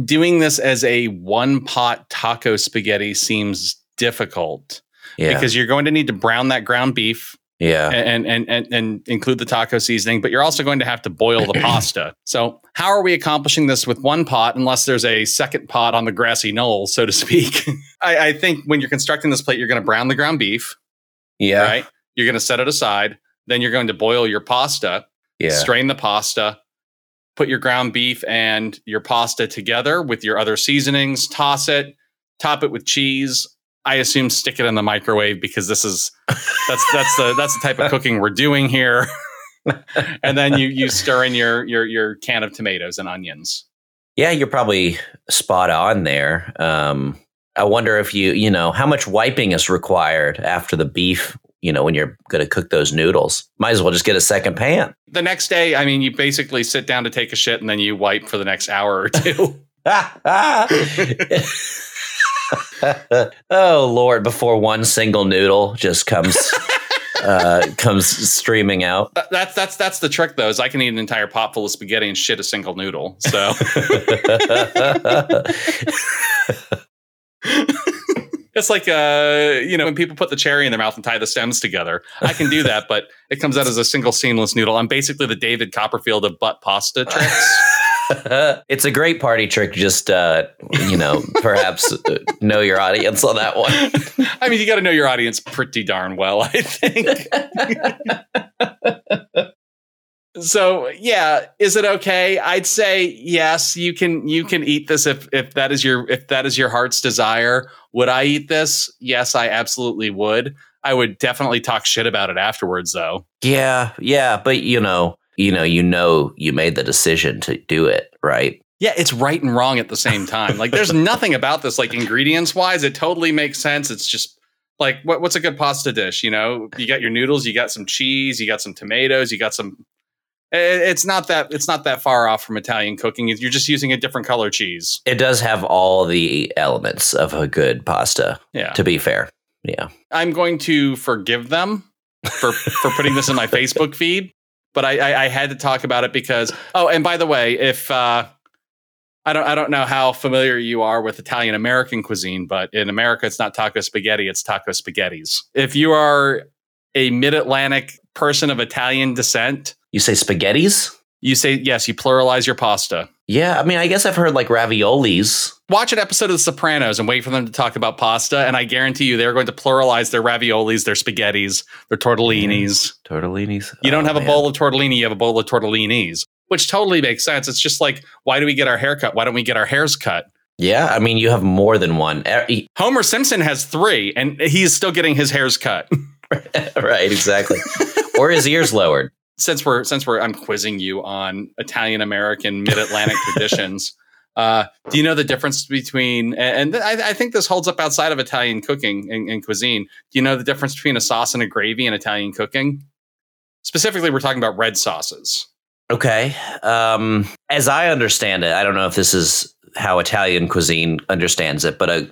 doing this as a one-pot taco spaghetti seems difficult. Yeah. Because you're going to need to brown that ground beef. Yeah. And, and and and include the taco seasoning, but you're also going to have to boil the pasta. So how are we accomplishing this with one pot unless there's a second pot on the grassy knoll, so to speak? I, I think when you're constructing this plate, you're going to brown the ground beef. Yeah. Right? You're going to set it aside. Then you're going to boil your pasta. Yeah. Strain the pasta. Put your ground beef and your pasta together with your other seasonings. Toss it. Top it with cheese. I assume stick it in the microwave because this is that's that's the that's the type of cooking we're doing here. And then you you stir in your your your can of tomatoes and onions. Yeah, you're probably spot on there. Um, I wonder if you you know how much wiping is required after the beef. You know, when you're going to cook those noodles, might as well just get a second pan. The next day, I mean, you basically sit down to take a shit and then you wipe for the next hour or two. Oh, Lord, before one single noodle just comes uh, comes streaming out. That's that's that's the trick, though, is I can eat an entire pot full of spaghetti and shit a single noodle. So it's like, uh, you know, when people put the cherry in their mouth and tie the stems together. I can do that, but it comes out as a single seamless noodle. I'm basically the David Copperfield of butt pasta tricks. It's a great party trick. Just, uh, you know, perhaps know your audience on that one. I mean, you got to know your audience pretty darn well, I think. So, yeah. Is it OK? I'd say yes, you can. You can eat this if, if that is your if that is your heart's desire. Would I eat this? Yes, I absolutely would. I would definitely talk shit about it afterwards, though. Yeah. Yeah. But, you know. You know, you know, you made the decision to do it, right? Yeah, it's right and wrong at the same time. Like, there's nothing about this, like, ingredients wise. It totally makes sense. It's just like, what, what's a good pasta dish? You know, you got your noodles, you got some cheese, you got some tomatoes, you got some. It's not that it's not that far off from Italian cooking. You're just using a different color cheese. It does have all the elements of a good pasta. Yeah. To be fair. Yeah. I'm going to forgive them for, for putting this in my Facebook feed. But I, I, I had to talk about it because, oh, and by the way, if uh, I don't I don't know how familiar you are with Italian American cuisine, but in America, it's not taco spaghetti, it's taco spaghettis. If you are a mid-Atlantic person of Italian descent. You say spaghettis? You say, yes, you pluralize your pasta. Yeah, I mean, I guess I've heard like raviolis. Watch an episode of The Sopranos and wait for them to talk about pasta. And I guarantee you they're going to pluralize their raviolis, their spaghettis, their tortellinis. Mm, tortellinis. You don't oh, have man. a bowl of tortellini, you have a bowl of tortellinis, which totally makes sense. It's just like, why do we get our hair cut? Why don't we get our hairs cut? Yeah, I mean, you have more than one. Homer Simpson has three and he's still getting his hairs cut. Right, exactly. Or his ears lowered. Since we're since we're I'm quizzing you on Italian American mid-Atlantic traditions, uh, do you know the difference between and, and I, I think this holds up outside of Italian cooking and, and cuisine. Do you know the difference between a sauce and a gravy in Italian cooking? Specifically, we're talking about red sauces. OK, um, as I understand it, I don't know if this is how Italian cuisine understands it, but a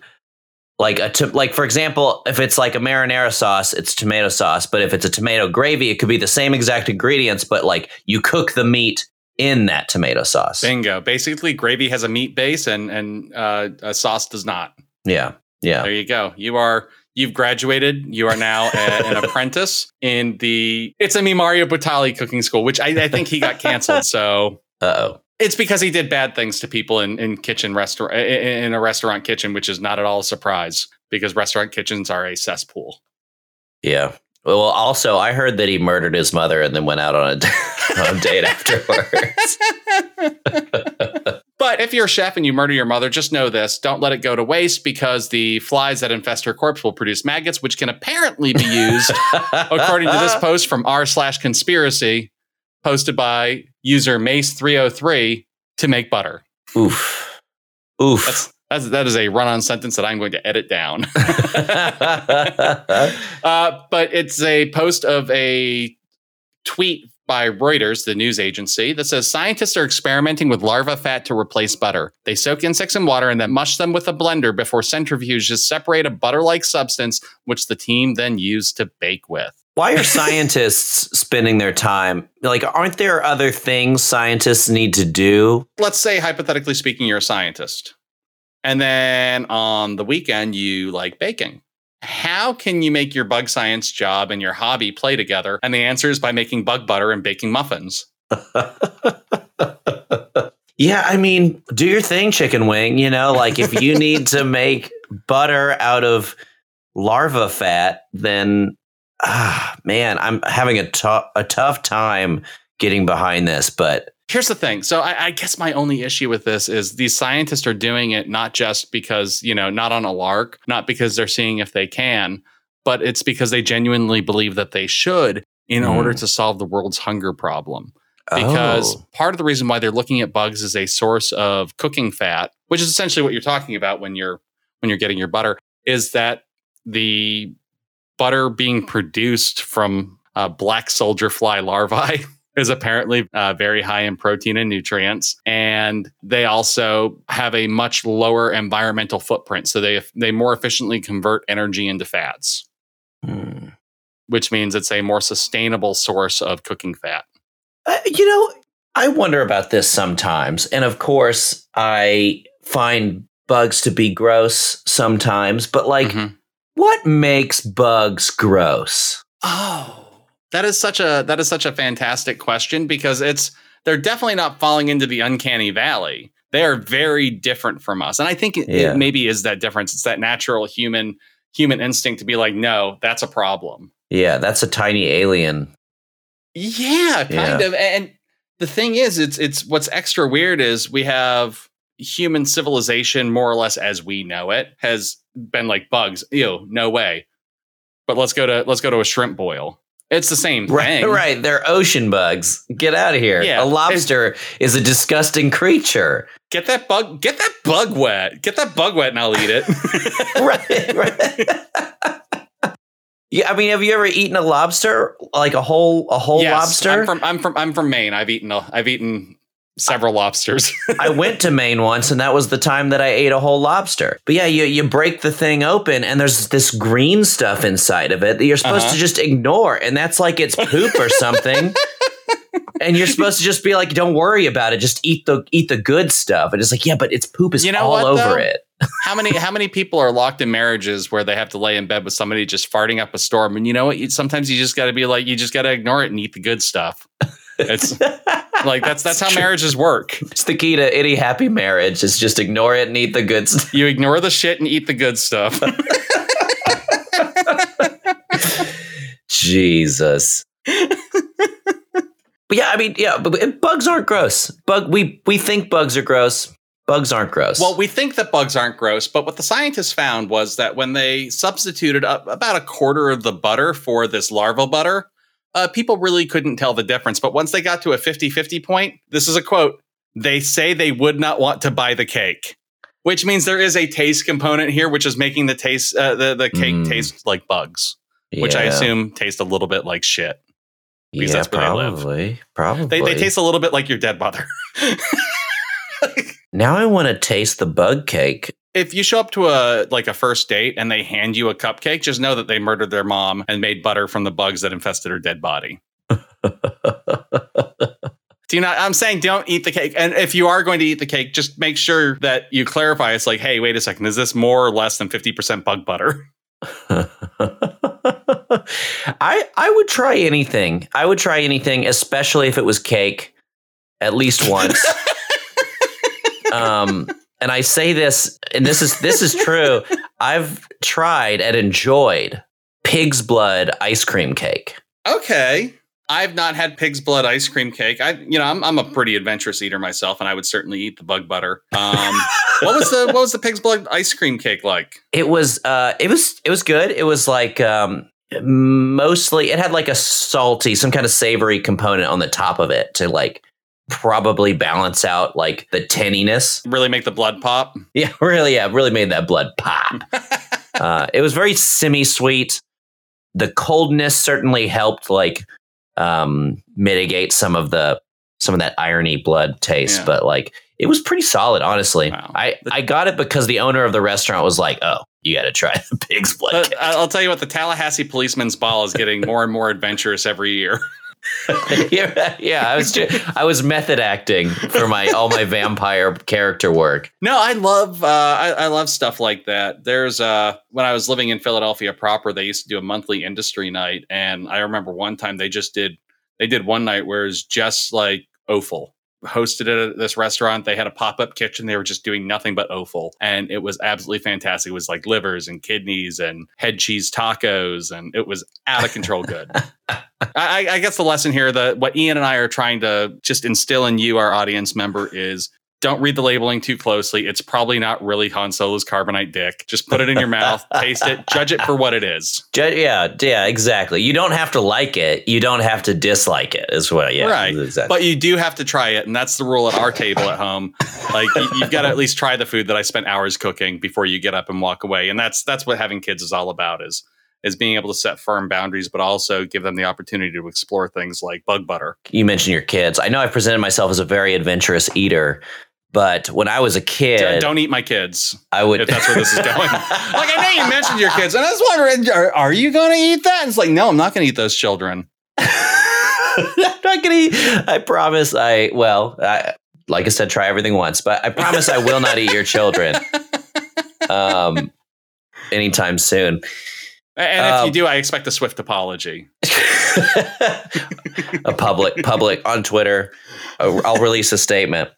Like, a to, like for example, if it's like a marinara sauce, it's tomato sauce. But if it's a tomato gravy, it could be the same exact ingredients, but like you cook the meat in that tomato sauce. Bingo. Basically, gravy has a meat base and, and uh, a sauce does not. Yeah. Yeah. There you go. You are you've graduated. You are now a, an apprentice in the it's a me Mario Batali cooking school, which I, I think he got canceled. So uh oh. It's because he did bad things to people in, in kitchen restaurant in a restaurant kitchen, which is not at all a surprise because restaurant kitchens are a cesspool. Yeah. Well, also, I heard that he murdered his mother and then went out on a, on a date afterwards. But if you're a chef and you murder your mother, just know this. Don't let it go to waste because the flies that infest her corpse will produce maggots, which can apparently be used, according to this post from r slash conspiracy. Posted by user Mace three oh three to make butter. Oof. Oof. That's, that's, that is a run-on sentence that I'm going to edit down. uh, but it's a post of a tweet by Reuters, the news agency, that says scientists are experimenting with larva fat to replace butter. They soak insects in water and then mush them with a blender before centrifuges separate a butter-like substance, which the team then used to bake with. Why are scientists spending their time? Like, aren't there other things scientists need to do? Let's say, hypothetically speaking, you're a scientist. And then on the weekend, you like baking. How can you make your bug science job and your hobby play together? And the answer is by making bug butter and baking muffins. Yeah, I mean, do your thing, chicken wing. You know, like if you need to make butter out of larva fat, then, ah, man, I'm having a, t- a tough time getting behind this, but... Here's the thing. So I, I guess my only issue with this is these scientists are doing it not just because, you know, not on a lark, not because they're seeing if they can, but it's because they genuinely believe that they should in mm. order to solve the world's hunger problem. Because oh. part of the reason why they're looking at bugs as a source of cooking fat, which is essentially what you're talking about when you're when you're getting your butter, is that the butter being produced from uh, black soldier fly larvae is apparently uh, very high in protein and nutrients. And they also have a much lower environmental footprint. So they they more efficiently convert energy into fats, mm. which means it's a more sustainable source of cooking fat. Uh, you know, I wonder about this sometimes. And of course, I find bugs to be gross sometimes. But like, mm-hmm. what makes bugs gross? Oh. That is such a that is such a fantastic question, because it's they're definitely not falling into the uncanny valley. They are very different from us. And I think it, yeah. it maybe is that difference. It's that natural human human instinct to be like, no, that's a problem. Yeah, that's a tiny alien. Yeah, kind yeah. of. And the thing is, it's it's what's extra weird is we have human civilization, more or less as we know it, has been like bugs. Ew, no way. But let's go to let's go to a shrimp boil. It's the same thing. Right, right. They're ocean bugs. Get out of here. Yeah, a lobster is a disgusting creature. Get that bug get that bug wet. Get that bug wet and I'll eat it. right, right. Yeah, I mean, have you ever eaten a lobster? Like a whole a whole yes, lobster? I'm from I'm from I'm from Maine. I've eaten a, I've eaten several lobsters. I went to Maine once, and that was the time that I ate a whole lobster. But yeah, you you break the thing open, and there's this green stuff inside of it that you're supposed uh-huh. to just ignore, and that's like it's poop or something. And you're supposed to just be like, don't worry about it, just eat the eat the good stuff. And it's like, yeah, but its poop is you know all what, over though? It. How many how many people are locked in marriages where they have to lay in bed with somebody just farting up a storm? And you know what? You, sometimes you just got to be like, you just got to ignore it and eat the good stuff. It's like that's that's how marriages work. It's the key to any happy marriage is just ignore it and eat the good stuff. You ignore the shit and eat the good stuff. Jesus. But yeah, I mean, yeah, but bugs aren't gross. Bug we we think bugs are gross. Bugs aren't gross. Well, we think that bugs aren't gross, but what the scientists found was that when they substituted up about a quarter of the butter for this larval butter, Uh, people really couldn't tell the difference. But once they got to a fifty-fifty point, this is a quote, they say they would not want to buy the cake, which means there is a taste component here, which is making the taste uh, the, the cake mm. taste like bugs, yeah. which I assume taste a little bit like shit. Because yeah, that's where probably, they live. Probably. They, they taste a little bit like your dead mother. Now I want to taste the bug cake. If you show up to a like a first date and they hand you a cupcake, just know that they murdered their mom and made butter from the bugs that infested her dead body. Do not. I'm saying don't eat the cake. And if you are going to eat the cake, just make sure that you clarify. It's like, hey, wait a second. Is this more or less than fifty percent bug butter? I I would try anything. I would try anything, especially if it was cake, at least once. um. And I say this, and this is this is true. I've tried and enjoyed pig's blood ice cream cake. Okay, I've not had pig's blood ice cream cake. I, you know, I'm I'm a pretty adventurous eater myself, and I would certainly eat the bug butter. Um, what was the what was the pig's blood ice cream cake like? It was uh, it was it was good. It was like um, mostly it had like a salty, some kind of savory component on the top of it to like. Probably balance out like the tinniness. Really make the blood pop. Yeah, really. Yeah, really made that blood pop. uh, it was very semi-sweet. The coldness certainly helped, like um, mitigate some of the some of that irony blood taste, yeah. but like it was pretty solid, honestly. Wow. I, I got it because the owner of the restaurant was like, oh, you got to try the pig's blood. Uh, I'll tell you what, the Tallahassee policeman's ball is getting more and more adventurous every year. yeah, yeah, I was just, I was method acting for my all my vampire character work. No, I love uh, I, I love stuff like that. There's uh, when I was living in Philadelphia proper, they used to do a monthly industry night, and I remember one time they just did they did one night where it was just like offal. Hosted it at this restaurant. They had a pop-up kitchen. They were just doing nothing but offal, and it was absolutely fantastic. It was like livers and kidneys and head cheese tacos, and it was out of control good. I, I guess the lesson here, the what Ian and I are trying to just instill in you, our audience member, is don't read the labeling too closely. It's probably not really Han Solo's carbonite dick. Just put it in your mouth, taste it, judge it for what it is. Judge, yeah, yeah, exactly. You don't have to like it. You don't have to dislike it as well. Yeah, right. Exactly. But you do have to try it. And that's the rule at our table at home. Like you, you've got to at least try the food that I spent hours cooking before you get up and walk away. And that's that's what having kids is all about, is is being able to set firm boundaries, but also give them the opportunity to explore things like bug butter. You mentioned your kids. I know I've presented myself as a very adventurous eater, but when I was a kid... Don't, don't eat my kids, I would, if that's where this is going. Like, I know you mentioned your kids, and I was wondering, are, are you going to eat that? And it's like, no, I'm not going to eat those children. I'm not going to eat. I promise I... Well, I, like I said, try everything once, but I promise I will not eat your children um, anytime soon. And if um, you do, I expect a swift apology. a public, public on Twitter. I'll release a statement.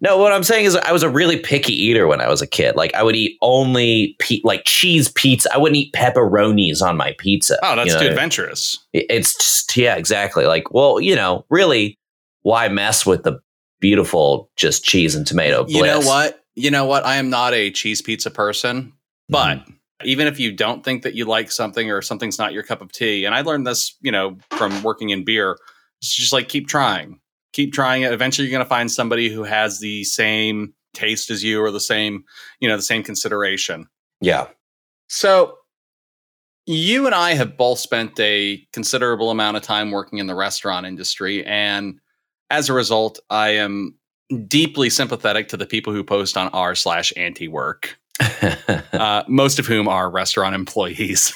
No, what I'm saying is I was a really picky eater when I was a kid. Like, I would eat only pe- like cheese pizza. I wouldn't eat pepperonis on my pizza. Oh, that's you know? too adventurous. It's just, yeah, exactly. Like, well, you know, really, why mess with the beautiful just cheese and tomato bliss? You know what? You know what? I am not a cheese pizza person, but mm. even if you don't think that you like something or something's not your cup of tea, and I learned this, you know, from working in beer, it's just like keep trying. Keep trying it. Eventually, you're going to find somebody who has the same taste as you or the same, you know, the same consideration. Yeah. So you and I have both spent a considerable amount of time working in the restaurant industry. And as a result, I am deeply sympathetic to the people who post on r slash anti-work, uh, most of whom are restaurant employees.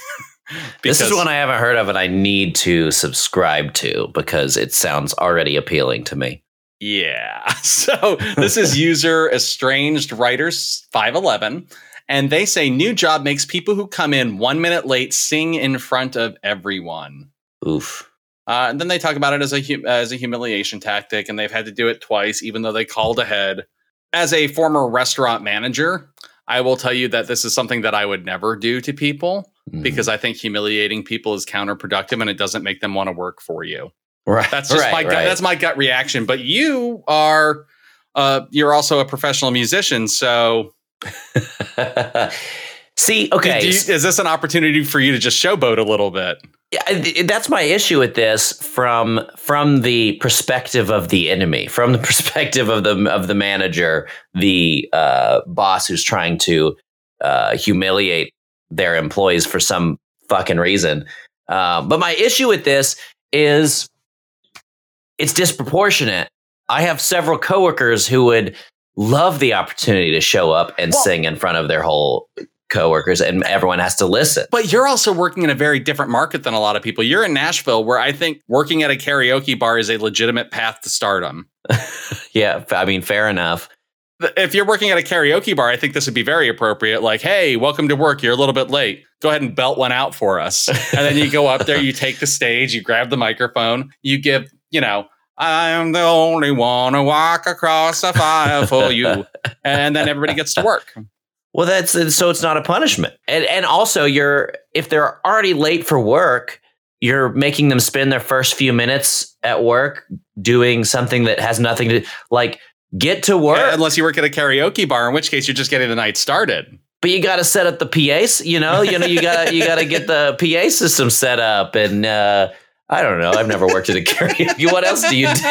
This is one I haven't heard of, and I need to subscribe to because it sounds already appealing to me. Yeah. So this is user Estranged Writers five eleven, and they say new job makes people who come in one minute late sing in front of everyone. Oof. Uh, and then they talk about it as a hum- as a humiliation tactic, and they've had to do it twice, even though they called ahead. As a former restaurant manager, I will tell you that this is something that I would never do to people, mm. because I think humiliating people is counterproductive and it doesn't make them want to work for you. Right. That's just right, my gut, right. That's my gut reaction. But you are uh, you're also a professional musician, so see, okay, do you, is this an opportunity for you to just showboat a little bit? Yeah, that's my issue with this from from the perspective of the enemy, from the perspective of the of the manager, the uh, boss who's trying to uh, humiliate their employees for some fucking reason. Uh, but my issue with this is it's disproportionate. I have several coworkers who would love the opportunity to show up and well, sing in front of their whole coworkers, and everyone has to listen. But you're also working in a very different market than a lot of people. You're in Nashville, where I think working at a karaoke bar is a legitimate path to stardom. Yeah, I mean, fair enough. If you're working at a karaoke bar, I think this would be very appropriate. Like, hey, welcome to work. You're a little bit late. Go ahead and belt one out for us. And then you go up there, you take the stage, you grab the microphone, you give, you know, I'm the only one to walk across the fire for you. And then everybody gets to work. Well, that's so it's not a punishment. And and also you're if they're already late for work, you're making them spend their first few minutes at work doing something that has nothing to like get to work. Yeah, unless you work at a karaoke bar, in which case you're just getting the night started. But you got to set up the P A, you know, you know, you got you got to get the P A system set up. And uh, I don't know. I've never worked at a karaoke. What else do you do?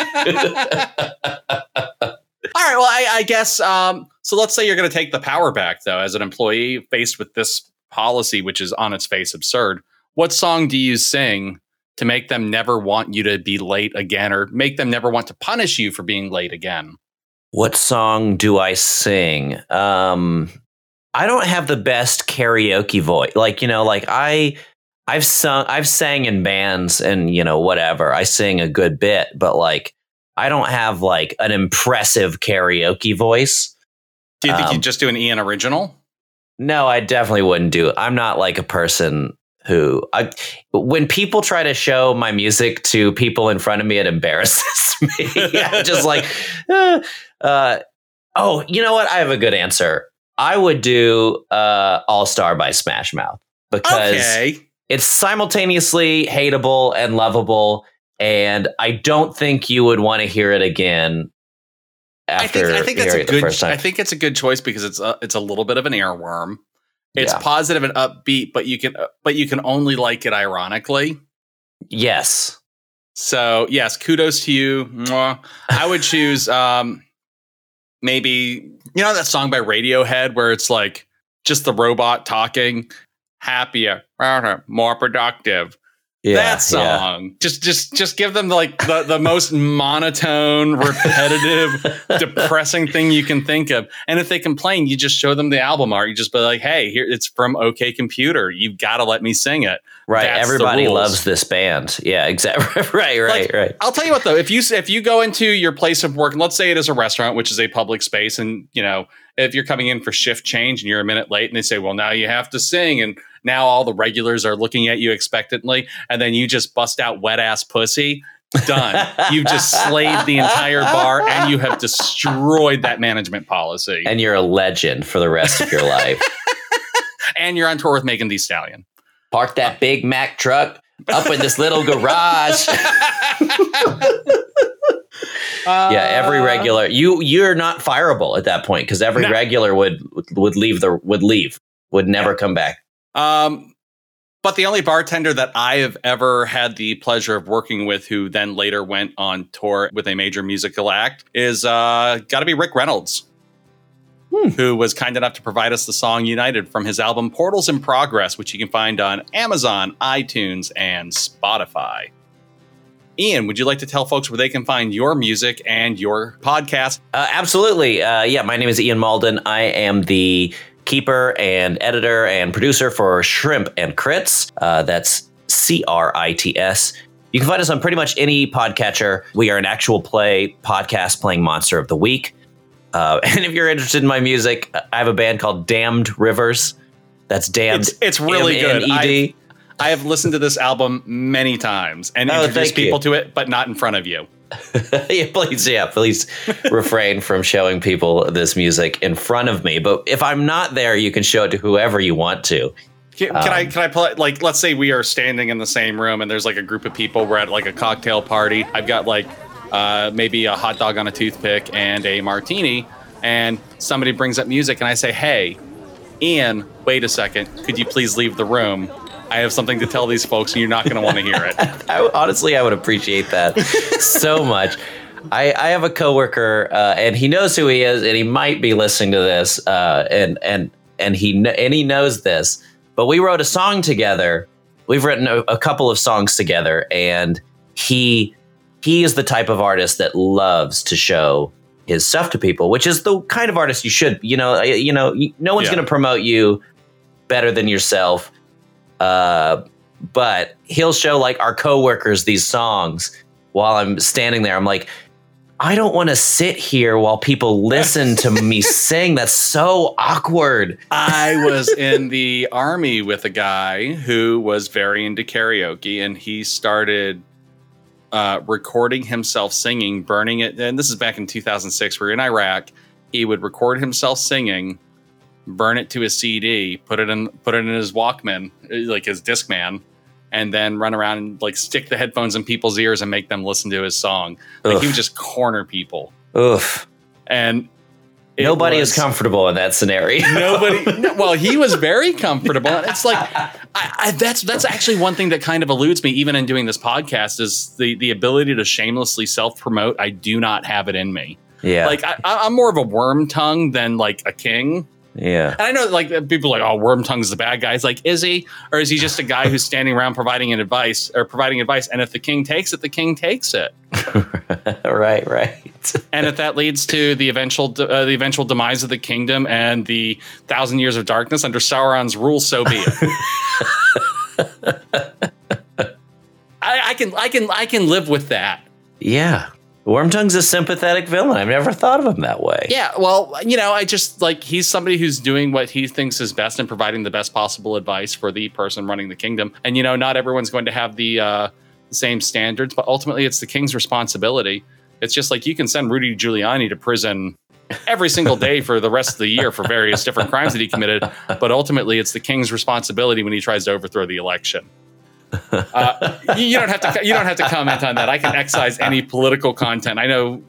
All right. Well, I, I guess um, so. Let's say you're going to take the power back, though, as an employee faced with this policy, which is on its face absurd. What song do you sing to make them never want you to be late again, or make them never want to punish you for being late again. What song do I sing? Um, I don't have the best karaoke voice. Like, you know, like I, I've sung, I've sang in bands and, you know, whatever. I sing a good bit, but like, I don't have like an impressive karaoke voice. Do you think um, you'd just do an Ian original? No, I definitely wouldn't do it. I'm not like a person who I, when people try to show my music to people in front of me, it embarrasses me. I'm just like, eh. uh, oh, you know what? I have a good answer. I would do uh, All Star by Smash Mouth, because okay. it's simultaneously hateable and lovable. And I don't think you would want to hear it again. After I think, I think that's a good. I think it's a good choice because it's a, it's a little bit of an earworm. It's yeah. positive and upbeat, but you can but you can only like it ironically. Yes. So yes, kudos to you. I would choose um, maybe you know that song by Radiohead where it's like just the robot talking, happier, more productive. Yeah, that song. Yeah. Just just just give them like the, the most monotone, repetitive, depressing thing you can think of. And if they complain, you just show them the album art. You just be like, hey, here it's from OK Computer. You've got to let me sing it. Right. That's Everybody loves this band. Yeah, exactly. right, right, like, right. I'll tell you what, though, if you if you go into your place of work, and let's say it is a restaurant, which is a public space. And, you know, if you're coming in for shift change and you're a minute late and they say, well, now you have to sing, and now all the regulars are looking at you expectantly, and then you just bust out Wet Ass Pussy. Done. You've just slayed the entire bar, and you have destroyed that management policy. And you're a legend for the rest of your life. And you're on tour with Megan Thee Stallion. Park that uh, Big Mac truck up in this little garage. Uh, yeah, every regular. You you're not fireable at that point, because every no. regular would would leave the would leave would never yeah. come back. Um, but the only bartender that I have ever had the pleasure of working with, who then later went on tour with a major musical act, is uh, got to be Rick Reynolds, hmm. who was kind enough to provide us the song United from his album Portals in Progress, which you can find on Amazon, iTunes, and Spotify. Ian, would you like to tell folks where they can find your music and your podcast? Uh, absolutely. Uh, yeah, my name is Ian Malden. I am the keeper and editor and producer for Shrimp and Crits. Uh, that's C R I T S. You can find us on pretty much any podcatcher. We are an actual play podcast playing Monster of the Week. Uh, and if you're interested in my music, I have a band called Damned Rivers. That's Damned. It's, it's really M N E D. Good. I, I have listened to this album many times and oh, introduced people you. to it, but not in front of you. yeah, please, yeah, please refrain from showing people this music in front of me. But if I'm not there, you can show it to whoever you want to. Can, um, can I, can I play, like, let's say we are standing in the same room and there's like a group of people. We're at like a cocktail party. I've got like uh, maybe a hot dog on a toothpick and a martini, and somebody brings up music and I say, hey, Ian, wait a second. Could you please leave the room? I have something to tell these folks, and you're not going to want to hear it. I, honestly, I would appreciate that so much. I, I have a coworker, uh, and he knows who he is, and he might be listening to this, uh, and and and he and he knows this. But we wrote a song together. We've written a, a couple of songs together, and he he is the type of artist that loves to show his stuff to people, which is the kind of artist you should. You know, you know, no one's yeah. going to promote you better than yourself. Uh, but he'll show like our coworkers these songs while I'm standing there. I'm like, I don't want to sit here while people listen to me sing. That's so awkward. I was in the army with a guy who was very into karaoke, and he started uh, recording himself singing, burning it. And this is back in two thousand six. We were in Iraq. He would record himself singing, burn it to his C D, put it in, put it in his Walkman, like his Discman, and then run around and like stick the headphones in people's ears and make them listen to his song. Like Oof. He would just corner people. Oof. And nobody was, is comfortable in that scenario. Nobody. No, well, he was very comfortable. And it's like, I, I, that's, that's actually one thing that kind of eludes me, even in doing this podcast, is the, the ability to shamelessly self-promote. I do not have it in me. Yeah. Like I, I'm more of a worm tongue than like a king. Yeah. And I know that, like, people are like, oh, Wormtongue's the bad guy. It's like, is he? Or is he just a guy who's standing around providing an advice or providing advice? And if the king takes it, the king takes it. Right, right. And if that leads to the eventual de- uh, the eventual demise of the kingdom and the thousand years of darkness under Sauron's rule, so be it. I, I can I can I can live with that. Yeah. Wormtongue's a sympathetic villain. I've never thought of him that way. Yeah, well, you know, I just, like, he's somebody who's doing what he thinks is best and providing the best possible advice for the person running the kingdom. And, you know, not everyone's going to have the uh, same standards, but ultimately it's the king's responsibility. It's just like you can send Rudy Giuliani to prison every single day for the rest of the year for various different crimes that he committed, but ultimately it's the king's responsibility when he tries to overthrow the election. Uh, you don't have to. You don't have to comment on that. I can excise any political content. I know.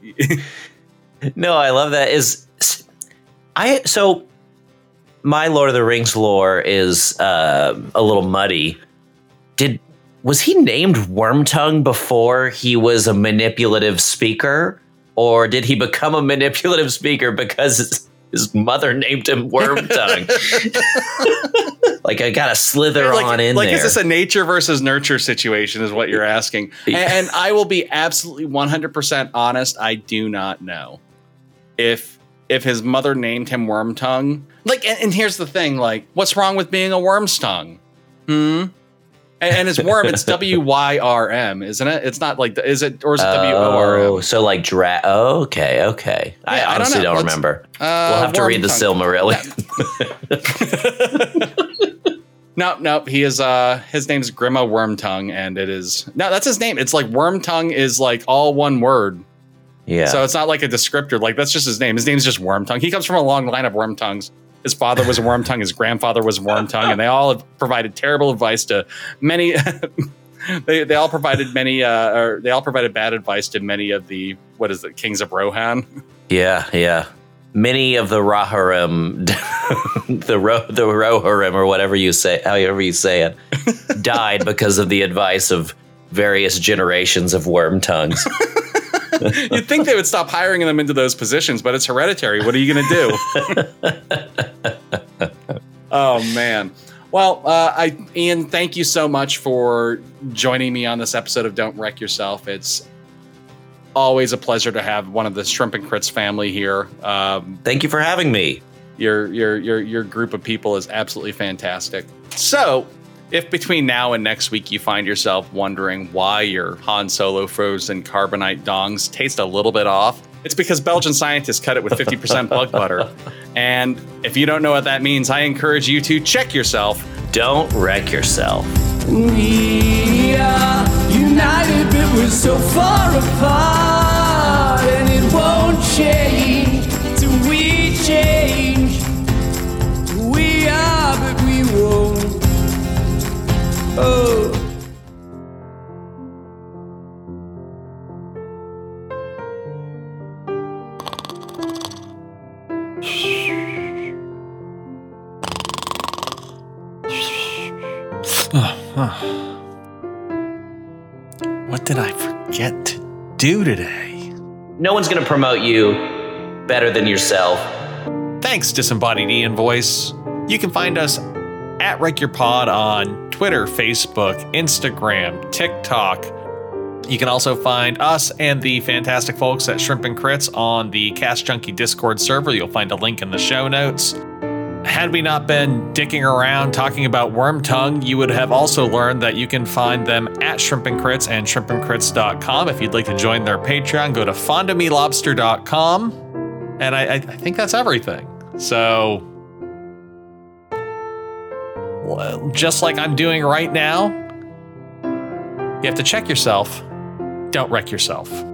No, I love that. Is I so my Lord of the Rings lore is uh, a little muddy. Did was he named Wormtongue before he was a manipulative speaker, or did he become a manipulative speaker because his, his mother named him Wormtongue? Like, I gotta slither like, on in like, there. Like, is this a nature versus nurture situation is what you're asking? Yeah. And, and I will be absolutely one hundred percent honest. I do not know if if his mother named him Wormtongue. Like, and, and here's the thing. Like, what's wrong with being a worm's tongue? Hmm? And, and it's worm. It's W Y R M, isn't it? It's not like, is it? Or is it oh, W O R M? Oh, so like dra- oh, okay, okay. Yeah, I honestly I don't, don't remember. Uh, we'll have to read the Silmarillion. No, no, he is. Uh, his name is Grima Wormtongue, and it is no. That's his name. It's like Wormtongue is like all one word. Yeah. So it's not like a descriptor. Like that's just his name. His name is just Wormtongue. He comes from a long line of Wormtongues. His father was a Wormtongue. His grandfather was a Wormtongue, and they all have provided terrible advice to many. they they all provided many. Uh, or they all provided bad advice to many of the what is it, kings of Rohan. Yeah. Yeah. Many of the Rohirrim, the Ro, the Rohirrim, or whatever you say, however you say it, died because of the advice of various generations of Wormtongues. You'd think they would stop hiring them into those positions, but it's hereditary. What are you going to do? Oh man! Well, uh, I Ian, thank you so much for joining me on this episode of Don't Wreck Yourself. It's always a pleasure to have one of the Shrimp and Crits family here. Um, Thank you for having me. Your your your your group of people is absolutely fantastic. So, if between now and next week you find yourself wondering why your Han Solo frozen carbonite dongs taste a little bit off, it's because Belgian scientists cut it with fifty percent bug butter. And if you don't know what that means, I encourage you to check yourself. Don't wreck yourself. We are united, but we're so far apart, and it won't change till we change. We are, but we won't. Oh. What did I forget to do today? No one's gonna promote you better than yourself. Thanks, disembodied Ian voice. You can find us at Wreck Your Pod on Twitter, Facebook, Instagram, TikTok. You can also find us and the fantastic folks at Shrimp and Crits on the Cast Junkie Discord server. You'll find a link in the show notes. Had we not been dicking around talking about Wormtongue, you would have also learned that you can find them at Shrimp and Crits and shrimp and crits dot com. If you'd like to join their Patreon, go to fond of me lobster dot com. And I, I think that's everything. So, well, just like I'm doing right now, you have to check yourself. Don't wreck yourself.